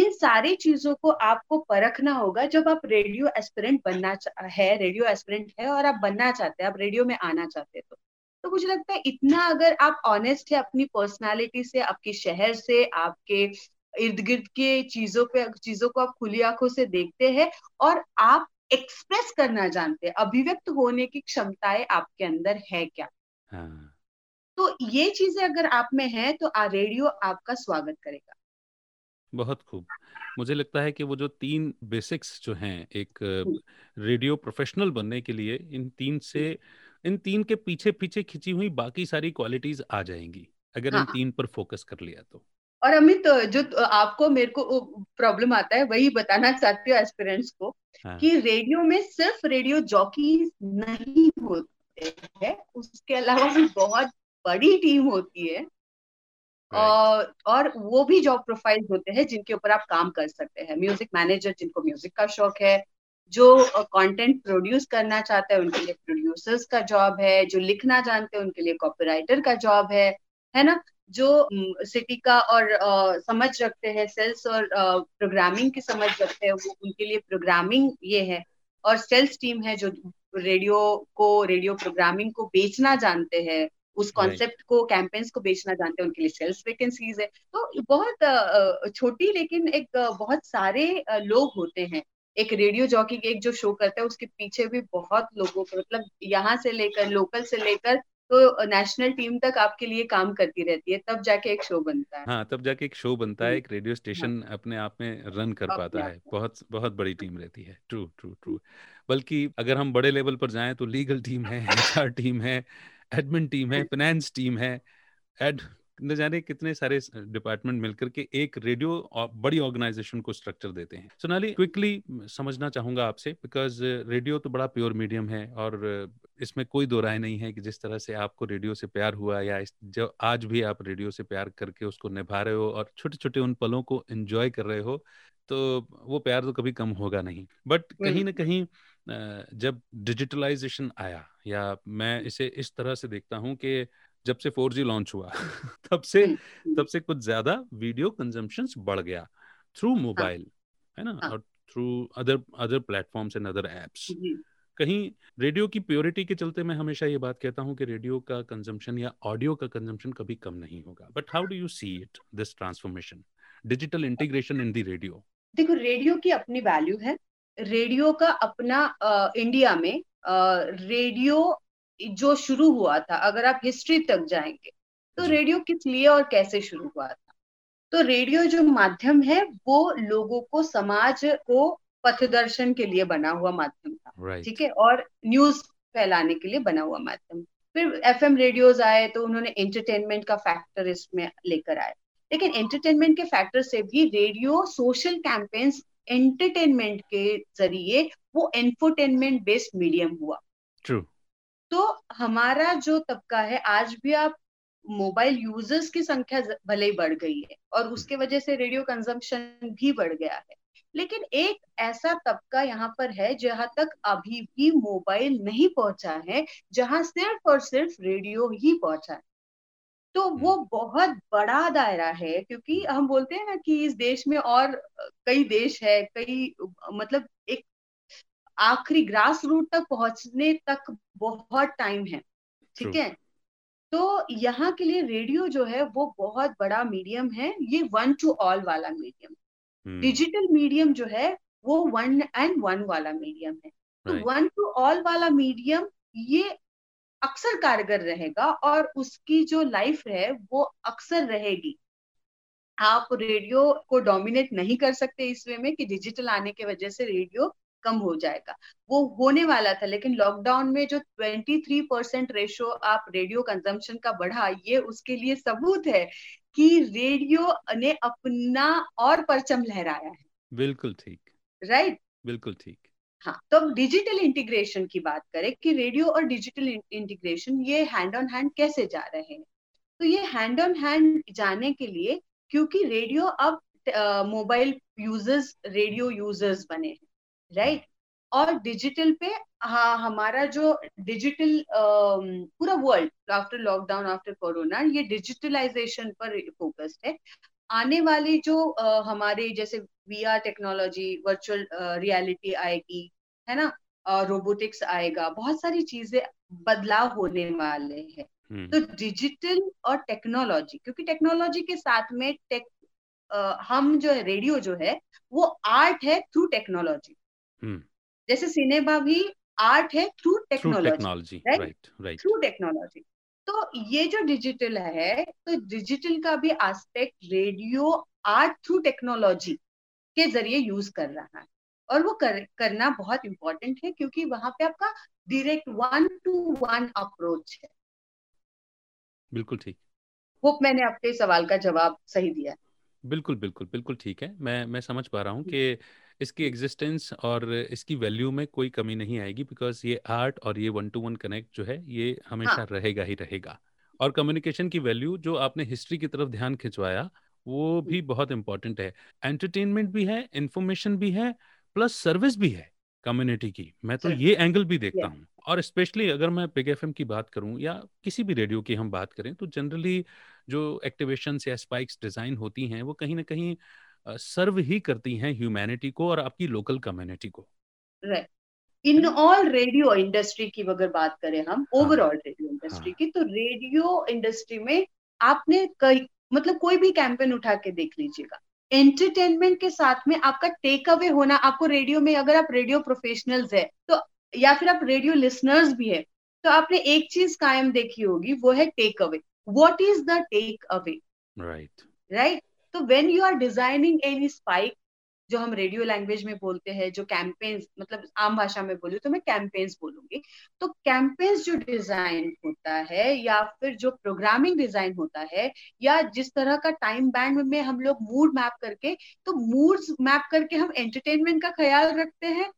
इन सारी चीजों को आपको परखना होगा जब आप रेडियो एस्पिरेंट बनना है रेडियो एस्पिरेंट है और आप बनना चाहते हैं, आप रेडियो में आना चाहते हैं। तो तो मुझे लगता है इतना अगर आप ऑनेस्ट है अपनी पर्सनालिटी से, आपके शहर से, आपके इर्द गिर्द के चीजों पे चीजों को आप खुली आंखों से देखते हैं और आप एक्सप्रेस करना जानते हैं, अभिव्यक्त होने की क्षमताएं आपके अंदर है क्या। हाँ। तो ये चीजें अगर आप में है तो आ रेडियो आपका स्वागत करेगा। बहुत खूब। मुझे लगता है कि वो जो तीन बेसिक्स जो हैं एक रेडियो प्रोफेशनल बनने के लिए, इन तीन से इन तीन के पीछे पीछे खिंची हुई बाकी सारी क्वालिटीज आ जाएंगी अगर इन तीन पर फोकस कर लिया तो। और अमित, जो आपको मेरे को प्रॉब्लम आता है वही बताना चाहती हूँ एस्पिरेंट्स को। हाँ। कि रेडियो में सिर्फ रेडियो जॉकीज नहीं होते हैं, उसके अलावा भी बहुत बड़ी टीम होती है और, और वो भी जॉब प्रोफाइल होते हैं जिनके ऊपर आप काम कर सकते हैं। म्यूजिक मैनेजर जिनको म्यूजिक का शौक है, जो कंटेंट प्रोड्यूस करना चाहता है उनके लिए प्रोड्यूसर्स का जॉब है, जो लिखना जानते हैं उनके लिए कॉपीराइटर का जॉब है, है ना, जो सिटी का और आ, समझ रखते हैं सेल्स और आ, प्रोग्रामिंग की समझ रखते हैं वो उनके लिए प्रोग्रामिंग ये है, और सेल्स टीम है जो रेडियो को रेडियो प्रोग्रामिंग को बेचना जानते हैं, उस कॉन्सेप्ट को कैंपेन्स को बेचना जानते हैं उनके लिए सेल्स वैकेंसीज है। तो बहुत छोटी लेकिन एक बहुत सारे लोग होते हैं। एक रेडियो जॉकी के एक जो शो करता है उसके पीछे भी बहुत लोगों को, मतलब यहाँ से लेकर लोकल से लेकर तो नेशनल टीम तक आपके लिए काम करती रहती है, तब जाके एक शो बनता है। हाँ, तब जाके एक शो बनता है, एक रेडियो स्टेशन अपने आप में रन कर पाता है। बहुत बहुत बड़ी टीम रहती है। True true true. बल्कि अगर हम बड़े लेवल पर जाएं तो लीगल टीम है, एचआर टीम है, एडमिन टीम है, फाइनेंस टीम है, एड न जाने कितने सारे डिपार्टमेंट मिलकर के एक रेडियो और बड़ी ऑर्गेनाइजेशन को स्ट्रक्चर देते हैं। सोनाली, क्विकली समझना चाहूंगा आपसे, बिकॉज रेडियो तो बड़ा प्योर मीडियम है और इसमें कोई दो राय नहीं है कि जिस तरह से आपको रेडियो से प्यार हुआ या जो आज भी आप रेडियो से प्यार करके उसको निभा रहे हो और छोटे छोटे उन पलों को एंजॉय कर रहे हो, तो वो प्यार तो कभी कम होगा नहीं। बट कहीं ना कहीं जब डिजिटलाइजेशन आया, या मैं इसे इस तरह से देखता हूँ कि जब से फोर जी लॉन्च हुआ तब से तब से कुछ ज्यादा वीडियो कंजम्पशंस बढ़ गया थ्रू मोबाइल, है ना, और through other other platforms and other apps. कहीं रेडियो की प्योरिटी के चलते मैं हमेशा ये बात कहता हूँ कि रेडियो का कंजम्पशन या ऑडियो का कंजम्पशन कभी कम नहीं होगा। But how do you see it, this transformation, digital integration in the radio? देखो, रेडियो की अपनी वैल्यू है, रेडियो का अपना uh, इंडिया में uh, रेडियो जो शुरू हुआ था, अगर आप हिस्ट्री तक जाएंगे तो रेडियो किस लिए और कैसे शुरू हुआ था। तो रेडियो जो माध्यम है वो लोगों को, समाज को पथदर्शन के लिए बना हुआ माध्यम था, ठीक है, और न्यूज फैलाने के लिए बना हुआ माध्यम। फिर एफएम रेडियोज आए तो उन्होंने एंटरटेनमेंट का फैक्टर इसमें लेकर आए, लेकिन एंटरटेनमेंट के फैक्टर से भी रेडियो सोशल कैंपेन्स एंटरटेनमेंट के जरिए वो एंटरटेनमेंट बेस्ड मीडियम हुआ। ट्रू। तो हमारा जो तबका है, आज भी आप मोबाइल यूजर्स की संख्या भले ही बढ़ गई है और उसके वजह से रेडियो कंजम्पशन भी बढ़ गया है, लेकिन एक ऐसा तबका यहाँ पर है जहां तक अभी भी मोबाइल नहीं पहुंचा है, जहां सिर्फ और सिर्फ रेडियो ही पहुंचा है। तो वो बहुत बड़ा दायरा है, क्योंकि हम बोलते हैं ना कि इस देश में और कई देश है, कई मतलब एक आखिरी ग्रास रूट तक पहुंचने तक बहुत टाइम है, ठीक है। तो यहाँ के लिए रेडियो जो है वो बहुत बड़ा मीडियम है, ये वन टू ऑल वाला मीडियम। डिजिटल मीडियम जो है वो वन एंड वन वाला मीडियम है। तो वन टू ऑल वाला मीडियम ये अक्सर कारगर रहेगा और उसकी जो लाइफ है वो अक्सर रहेगी। आप रेडियो को डोमिनेट नहीं कर सकते इस वे में कि डिजिटल आने के वजह से रेडियो कम हो जाएगा, वो होने वाला था। लेकिन लॉकडाउन में जो तेईस परसेंट रेशो आप रेडियो कंजम्पशन का बढ़ा, ये उसके लिए सबूत है कि रेडियो ने अपना और परचम लहराया है। बिल्कुल ठीक, राइट right? बिल्कुल ठीक। हाँ, तो अब डिजिटल इंटीग्रेशन की बात करें कि रेडियो और डिजिटल इंटीग्रेशन ये हैंड ऑन हैंड कैसे जा रहे हैं। तो ये हैंड ऑन हैंड जाने के लिए, क्योंकि रेडियो अब मोबाइल यूजर्स रेडियो यूजर्स बने हैं, राइट right? और डिजिटल पे हाँ हमारा जो डिजिटल पूरा world after lockdown after corona ये डिजिटलाइजेशन पर फोकस्ड है। आने वाली जो आ, हमारे जैसे वीआर टेक्नोलॉजी, वर्चुअल रियलिटी आएगी, है ना, रोबोटिक्स आएगा, बहुत सारी चीजें बदलाव होने वाले हैं। तो डिजिटल और टेक्नोलॉजी, क्योंकि टेक्नोलॉजी के साथ में टेक आ, हम जो है रेडियो जो है वो आर्ट है थ्रू टेक्नोलॉजी। जैसे सिनेमा भी आर्ट है through technology, right, through technology. तो ये जो डिजिटल है, तो डिजिटल का भी aspect radio art through technology के जरिए यूज कर रहा है और वो कर, करना बहुत इम्पोर्टेंट है, क्योंकि वहां पे आपका direct one to one approach है। बिल्कुल ठीक, होप मैंने आपके सवाल का जवाब सही दिया। बिल्कुल बिल्कुल बिल्कुल ठीक है। मैं मैं समझ पा रहा हूँ कि इसकी एग्जिस्टेंस और इसकी वैल्यू में कोई कमी नहीं आएगी, बिकॉज ये आर्ट और ये वन टू वन कनेक्ट जो है ये हमेशा हाँ। रहेगा ही रहेगा। और कम्युनिकेशन की वैल्यू जो आपने हिस्ट्री की तरफ ध्यान खिंचवाया वो भी बहुत इम्पोर्टेंट है। एंटरटेनमेंट भी है, इन्फॉर्मेशन भी है, प्लस सर्विस भी है कम्युनिटी की। मैं तो ये एंगल भी देखता हूँ। और स्पेशली अगर मैं बिग एफएम की बात करूँ या किसी भी रेडियो की हम बात करें, तो जनरली जो एक्टिवेशंस या स्पाइक्स डिजाइन होती हैं वो कहीं ना कहीं सर्व ही करती हैं ह्यूमैनिटी को और आपकी लोकल कम्युनिटी को। Right, in all radio industry की अगर बात करें हम ओवरऑल रेडियो इंडस्ट्री की, तो रेडियो इंडस्ट्री में आपने कई मतलब कोई भी कैंपेन उठा के देख लीजिएगा, एंटरटेनमेंट के साथ में आपका टेक अवे होना, आपको रेडियो में अगर आप रेडियो प्रोफेशनल्स है तो या फिर आप रेडियो लिसनर्स भी है, तो आपने एक चीज कायम देखी होगी, वो है take away. What is the take away, right right. तो when you are designing any spike, जो हम रेडियो लैंग्वेज में बोलते हैं, जो कैंपेन्स, मतलब आम भाषा में बोलूं तो मैं कैंपेन्स बोलूंगी, तो कैंपेन्स जो डिजाइन होता है या फिर जो प्रोग्रामिंग डिजाइन होता है या जिस तरह का टाइम बैंड में हम लोग मूड मैप करके, तो मूड्स मैप करके हम एंटरटेनमेंट का ख्याल रखते हैं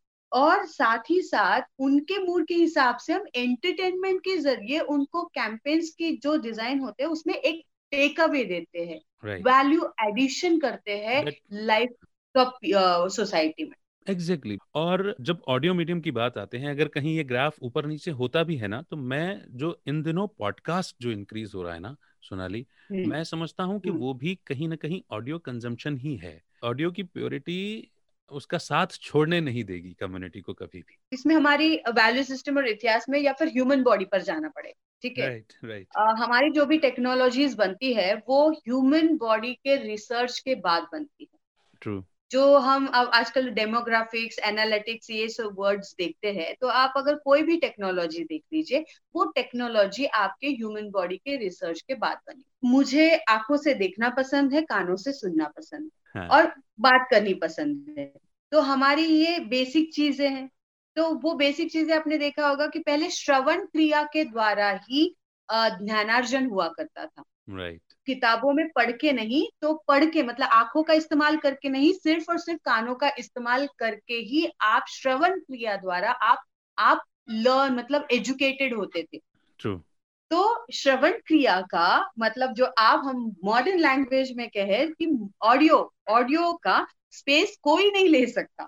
और साथ ही साथ उनके मूड के हिसाब से हम एंटरटेनमेंट के जरिए उनको कैंपेन्स की जो डिजाइन होते हैं उसमें एक टेक अवे देते हैं, वैल्यू एडिशन करते हैं लाइफ सोसाइटी में। Exactly exactly. और जब ऑडियो मीडियम की बात आते हैं, अगर कहीं ये ग्राफ ऊपर नीचे होता भी है ना, तो मैं जो इन दिनों पॉडकास्ट जो इंक्रीज हो रहा है ना सोनाली, मैं समझता हूँ कि वो भी कहीं ना कहीं ऑडियो कंजम्पशन ही है। ऑडियो की प्योरिटी उसका साथ छोड़ने नहीं देगी कम्युनिटी को कभी भी। इसमें हमारी वैल्यू सिस्टम और इतिहास में या फिर ह्यूमन बॉडी पर जाना पड़ेगा, ठीक है, राइट राइट। हमारी जो भी टेक्नोलॉजीज बनती है वो ह्यूमन बॉडी के रिसर्च के बाद बनती है। ट्रू। जो हम आजकल डेमोग्राफिक्स, एनालिटिक्स, ये सब वर्ड्स देखते हैं, तो आप अगर कोई भी टेक्नोलॉजी देख लीजिए, वो टेक्नोलॉजी आपके ह्यूमन बॉडी के रिसर्च के बाद बनी। मुझे आंखों से देखना पसंद है, कानों से सुनना पसंद है, हाँ। और बात करनी पसंद है। तो हमारी ये बेसिक चीजें हैं। तो वो बेसिक चीजें आपने देखा होगा कि पहले श्रवण क्रिया के द्वारा ही ज्ञानार्जन हुआ करता था, राइट right. किताबों में पढ़ के नहीं, तो पढ़ के मतलब आंखों का इस्तेमाल करके नहीं, सिर्फ और सिर्फ कानों का इस्तेमाल करके ही आप श्रवण क्रिया द्वारा आप आप लर्न मतलब एजुकेटेड होते थे। True. तो श्रवण क्रिया का मतलब जो आप हम मॉडर्न लैंग्वेज में कहे कि ऑडियो ऑडियो का स्पेस कोई नहीं ले सकता,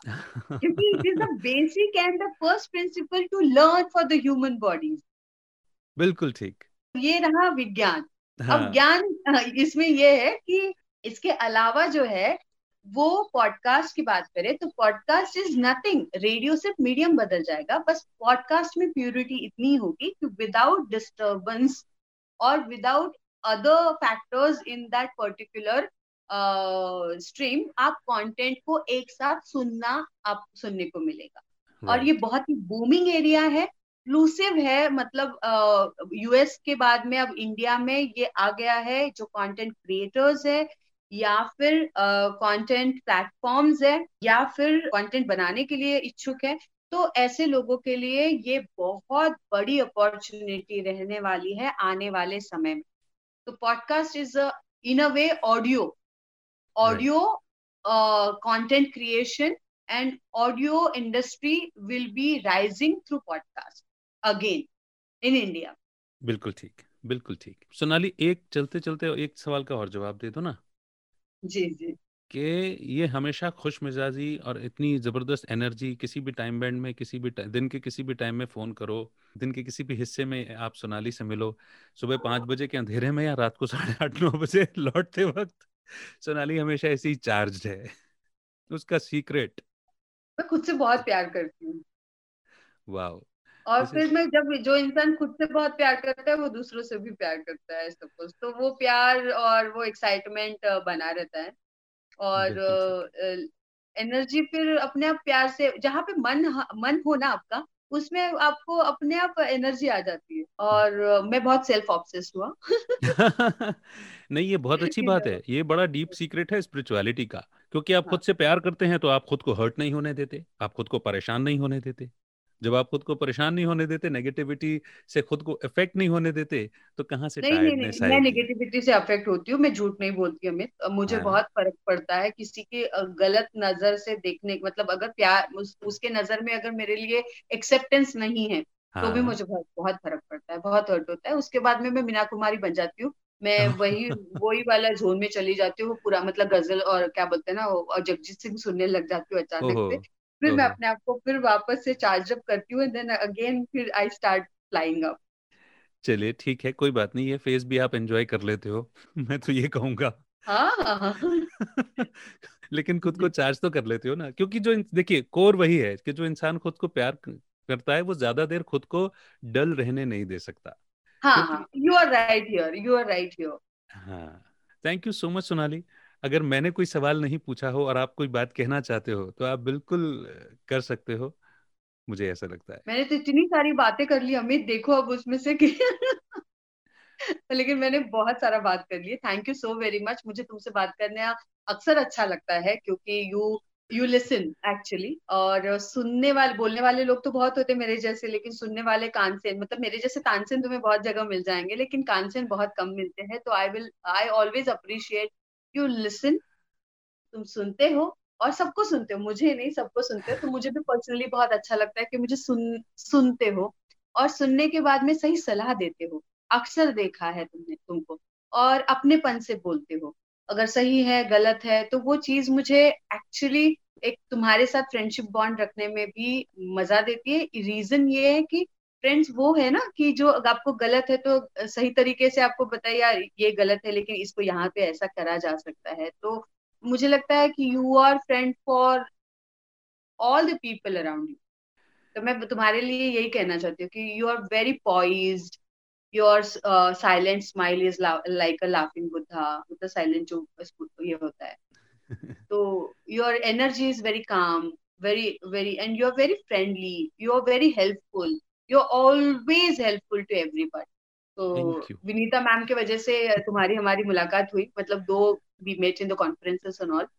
क्योंकि it is the basic and the first principle to learn for the human bodies. बिल्कुल ठीक, ये रहा विज्ञान। हाँ। अब ज्ञान इसमें ये है कि इसके अलावा जो है वो पॉडकास्ट की बात करें तो पॉडकास्ट इज नथिंग, रेडियो सिर्फ मीडियम बदल जाएगा, बस पॉडकास्ट में प्योरिटी इतनी होगी कि विदाउट डिस्टर्बेंस और without other factors in that particular stream आप कंटेंट को एक साथ सुनना आप सुनने को मिलेगा। hmm. और ये बहुत ही बूमिंग एरिया है, एक्सक्लूसिव है, मतलब यूएस uh, के बाद में अब इंडिया में ये आ गया है, जो कंटेंट क्रिएटर्स है या फिर कंटेंट uh, प्लेटफॉर्म्स है या फिर कंटेंट बनाने के लिए इच्छुक है, तो ऐसे लोगों के लिए ये बहुत बड़ी अपॉर्चुनिटी रहने वाली है आने वाले समय में। तो podcast is in a way audio, audio content creation and audio industry will be rising through podcast again in India. बिल्कुल ठीक, बिल्कुल ठीक। सोनाली, एक चलते चलते एक सवाल का और जवाब दे दो ना। जी जी। कि ये हमेशा खुश मिजाजी और इतनी जबरदस्त एनर्जी, किसी भी टाइम बैंड में, किसी भी दिन के किसी भी टाइम में फोन करो, दिन के किसी भी हिस्से में आप सोनाली से मिलो, सुबह पांच बजे के अंधेरे में या रात को साढ़े आठ नौ बजे लौटते वक्त, सोनाली हमेशा ऐसी चार्ज्ड है। उसका सीक्रेट, मैं खुद से बहुत प्यार करती हूँ। वाओ। और फिर मैं जब जो इंसान खुद से बहुत प्यार करता है वो दूसरों से भी प्यार करता है, सपोज, तो वो प्यार और वो एक्साइटमेंट बना रहता है और एनर्जी फिर अपने आप प्यार से, जहाँ पे मन मन हो ना आपका, उसमें आपको अपने आप एनर्जी आ जाती है। और मैं बहुत सेल्फ ऑब्सेस्ड हुआ। नहीं, ये बहुत अच्छी बात है, ये बड़ा डीप सीक्रेट है स्पिरिचुअलिटी का, क्योंकि आप हाँ. खुद से प्यार करते हैं तो आप खुद को हर्ट नहीं होने देते, आप खुद को परेशान नहीं होने देते। जब आप खुद को परेशान नहीं होने देते, नेगेटिविटी से खुद को अफेक्ट नहीं होने देते, तो कहाँ से टायर्डनेस आएगी? मैं नेगेटिविटी से अफेक्ट होती हूँ, मैं झूठ नहीं बोलती अमित, मुझे हाँ. बहुत फर्क पड़ता है किसी के गलत नजर से देखने, मतलब अगर प्यार उस, उसके नजर में अगर मेरे लिए एक्सेप्टेंस नहीं है हाँ. तो भी मुझे बहुत बहुत फर्क पड़ता है, बहुत हर्ट होता है। उसके बाद में मैं मीना कुमारी बन जाती हूँ, मैं वही वही वाला जोन में चली जाती हूँ, पूरा मतलब गजल और क्या बोलते हैं ना, और जगजीत सिंह सुनने लग जाती हूँ अचानक से। फिर मैं अपने आप को फिर वापस से चार्ज अप करती हूँ, देन अगेन फिर आई स्टार्ट फ्लाइंग अप। चलिए ठीक है, कोई बात नहीं, ये फेस भी आप एंजॉय कर लेते हो, मैं तो ये कहूंगा। हाँ। लेकिन खुद को चार्ज तो कर लेते हो ना, क्योंकि जो देखिए कोर वही है कि जो इंसान खुद को प्यार करता है वो ज्यादा देर खुद को डल रहने नहीं दे सकता। हाँ, you are right here, you are right here. हाँ, thank you so much Sonali. अगर मैंने कोई सवाल नहीं पूछा हो और आप कोई बात कहना चाहते हो तो आप बिल्कुल कर सकते हो, मुझे ऐसा लगता है। मैंने तो इतनी सारी बातें कर ली अमित, देखो अब उसमें से लेकिन मैंने बहुत सारा बात कर ली। Thank you so very much, मुझे तुमसे बात करने अक्सर अच्छा लगता है क्योंकि यू यू लिसन एक्चुअली। और सुनने वाले, बोलने वाले लोग तो बहुत होते मेरे जैसे, लेकिन सुनने वाले कानसेन, मतलब मेरे जैसे तानसेन तुम्हें बहुत जगह मिल जाएंगे लेकिन कानसेन बहुत कम मिलते हैं। तो I will I always appreciate you listen, तुम सुनते हो और सबको सुनते हो, मुझे नहीं सबको सुनते हो, तो मुझे भी पर्सनली बहुत अच्छा लगता है कि मुझे सुन सुनते हो और सुनने के बाद में सही सलाह देते हो। अक्सर देखा है तुमने तुमको और अपनेपन से बोलते हो, अगर सही है गलत है, तो वो चीज मुझे एक्चुअली एक तुम्हारे साथ फ्रेंडशिप बॉन्ड रखने में भी मजा देती है। रीजन ये है कि फ्रेंड्स वो है ना कि जो आपको गलत है तो सही तरीके से आपको बताए, यार ये गलत है लेकिन इसको यहाँ पे ऐसा करा जा सकता है। तो मुझे लगता है कि you are friend for all the people around you. तो मैं तुम्हारे लिए यही कहना चाहती हूँ कि you are very poised, your uh, silent smile is la- like a laughing Buddha with a silent joke, ye hota hai so your energy is very calm, very very, and you are very friendly, you are very helpful, you are always helpful to everybody. So Vinita ma'am ke wajah se tumhari hamari mulaqat hui, matlab do we met in the conferences and all,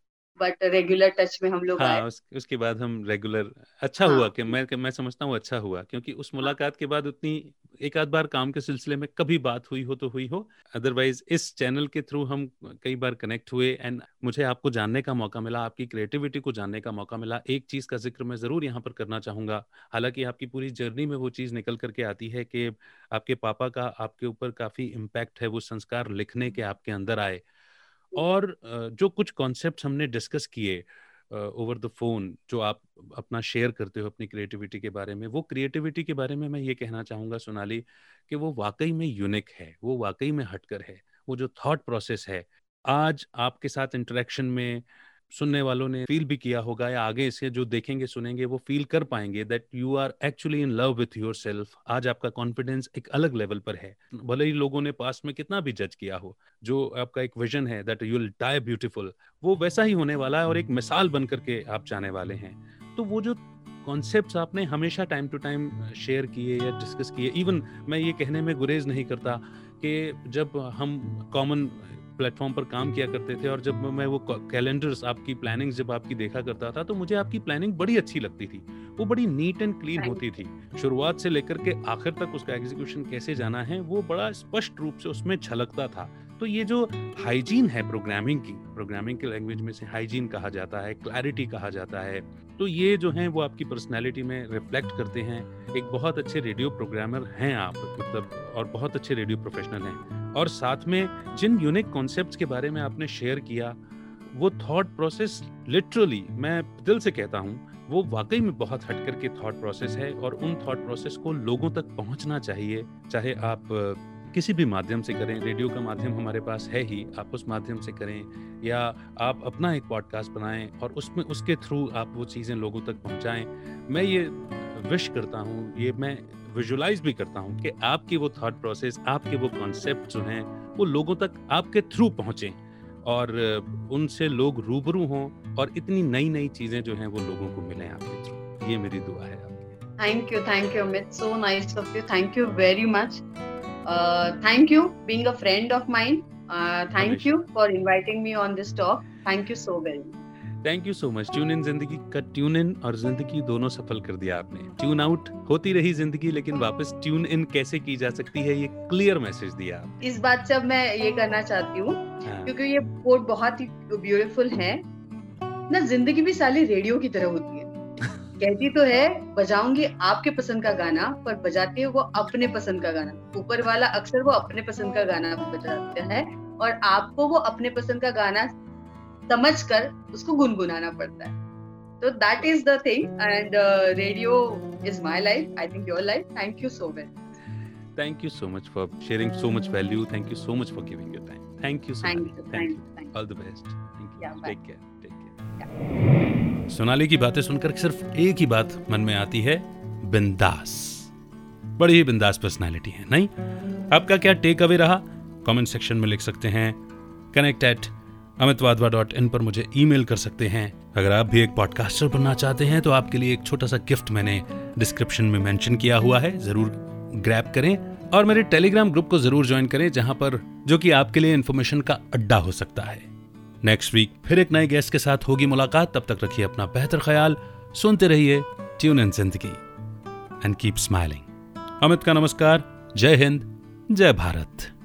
but regular touch में हम लोग हाँ, आए। उस, उसके बाद हम रेगुलर अच्छा हाँ, हुआ कि मैं कि मैं समझता हूँ अच्छा हुआ, क्योंकि उस मुलाकात के बाद उतनी एक आध बार काम के सिलसिले में कभी बात हुई हो तो हुई हो, अदरवाइज इस चैनल के थ्रू हम कई बार कनेक्ट हुए एंड मुझे आपको जानने का मौका मिला, आपकी क्रिएटिविटी को जानने का मौका मिला। एक चीज का जिक्र मैं जरूर यहाँ पर करना चाहूंगा, हालांकि आपकी पूरी जर्नी में वो चीज निकल करके आती है कि आपके पापा का आपके ऊपर काफी इम्पैक्ट है, वो संस्कार लिखने के आपके अंदर आए। और जो कुछ कॉन्सेप्ट्स हमने डिस्कस किए ओवर द फोन, जो आप अपना शेयर करते हो अपनी क्रिएटिविटी के बारे में, वो क्रिएटिविटी के बारे में मैं ये कहना चाहूँगा सोनाली कि वो वाकई में यूनिक है, वो वाकई में हटकर है। वो जो थॉट प्रोसेस है, आज आपके साथ इंटरेक्शन में सुनने वालों ने फील भी किया होगा या आगे इसे जो देखेंगे सुनेंगे वो फील कर पाएंगे that you are actually in love with your self. आज आपका कॉन्फिडेंस एक अलग लेवल पर है, भले ही लोगों ने पास में कितना भी जज किया हो, जो आपका एक विजन है that you will die beautiful, वो वैसा ही होने वाला है और एक मिसाल बन करके आप जाने वाले हैं। तो वो जो कॉन्सेप्ट्स आपने हमेशा टाइम टू टाइम शेयर किए या डिस्कस किए, इवन मैं ये कहने में गुरेज नहीं करता कि जब हम कॉमन प्लेटफॉर्म पर काम किया करते थे और जब मैं वो कैलेंडर्स आपकी प्लानिंग जब आपकी देखा करता था तो मुझे आपकी प्लानिंग बड़ी अच्छी लगती थी, वो बड़ी नीट एंड क्लीन होती थी, शुरुआत से लेकर के आखिर तक उसका एग्जीक्यूशन कैसे जाना है वो बड़ा स्पष्ट रूप से उसमें झलकता था। तो ये जो हाइजीन है प्रोग्रामिंग की, प्रोग्रामिंग के लैंग्वेज में से हाइजीन कहा जाता है, क्लैरिटी कहा जाता है, तो ये जो है वो आपकी पर्सनैलिटी में रिफ्लेक्ट करते हैं। एक बहुत अच्छे रेडियो प्रोग्रामर हैं आप, मतलब, और बहुत अच्छे रेडियो प्रोफेशनल हैं, और साथ में जिन यूनिक कॉन्सेप्ट्स के बारे में आपने शेयर किया वो थॉट प्रोसेस लिटरली, मैं दिल से कहता हूँ, वो वाकई में बहुत हट करके थॉट प्रोसेस है और उन थॉट प्रोसेस को लोगों तक पहुँचना चाहिए, चाहे आप किसी भी माध्यम से करें। रेडियो का माध्यम हमारे पास है ही, आप उस माध्यम से करें या आप अपना एक पॉडकास्ट बनाएं और उसमें उसके थ्रू आप वो चीज़ें लोगों तक पहुंचाएं। मैं ये विश करता हूं, ये मैं विजुलाइज भी करता हूं कि आपकी वो थॉट प्रोसेस, आपके वो कॉन्सेप्ट जो हैं वो लोगों तक आपके थ्रू पहुंचें और उनसे लोग रूबरू हों और इतनी नई नई चीज़ें जो हैं वो लोगों को मिलें आपके थ्रू। ये मेरी दुआ है। Thank you, thank you Amit, so nice of you, thank you very much. Uh, thank you being a friend of mine. Uh, thank you for inviting me on this talk. Thank you so very much. Thank you so much. Tune in जिंदगी का ट्यून इन और जिंदगी दोनों सफल कर दिया आपने। ट्यून आउट होती रही जिंदगी लेकिन वापस ट्यून इन कैसे की जा सकती है ये क्लियर मैसेज दिया। इस बात से अब मैं ये करना चाहती हूँ हाँ। क्योंकि ये कोट बहुत ही ब्यूटीफुल है ना, जिंदगी भी साली रेडियो की तरह होती है। कहती तो है बजाऊंगी आपके पसंद का गाना, पर बजाती है वो अपने पसंद का गाना। ऊपर वाला अक्सर वो अपने पसंद का गाना बजाता है और आपको वो अपने पसंद का गाना समझकर उसको गुनगुनाना पड़ता है। तो that is the thing and radio is my life, I think your life. Thank you so much, thank you so much for sharing so much value, thank you so much for giving your time. Thank you so much, thank you, all the best, thank you, take care, take care. Sonali की बातें सुनकर सिर्फ एक ही बात मन में आती है, बिंदास। बड़ी ही बिंदास पर्सनालिटी है, नहीं? आपका क्या टेक अवे रहा? कमेंट सेक्शन में लिख सकते हैं। Connect at Amit Wadhwa dot in पर मुझे ईमेल कर सकते हैं। अगर आप भी एक पॉडकास्टर बनना चाहते हैं तो आपके लिए एक छोटा सा गिफ्ट मैंने डिस्क्रिप्शन में मेंशन किया हुआ है, जरूर ग्रैब करें। और मेरे टेलीग्राम ग्रुप को जरूर ज्वाइन करें, जहां पर जो कि आपके लिए इन्फॉर्मेशन का अड्डा हो सकता है। नेक्स्ट वीक फिर एक नए गेस्ट के साथ होगी मुलाकात। तब तक रखिए अपना बेहतर ख्याल, सुनते रहिए ट्यून इन जिंदगी एंड कीप स्माइलिंग। अमित का नमस्कार, जय हिंद, जय भारत।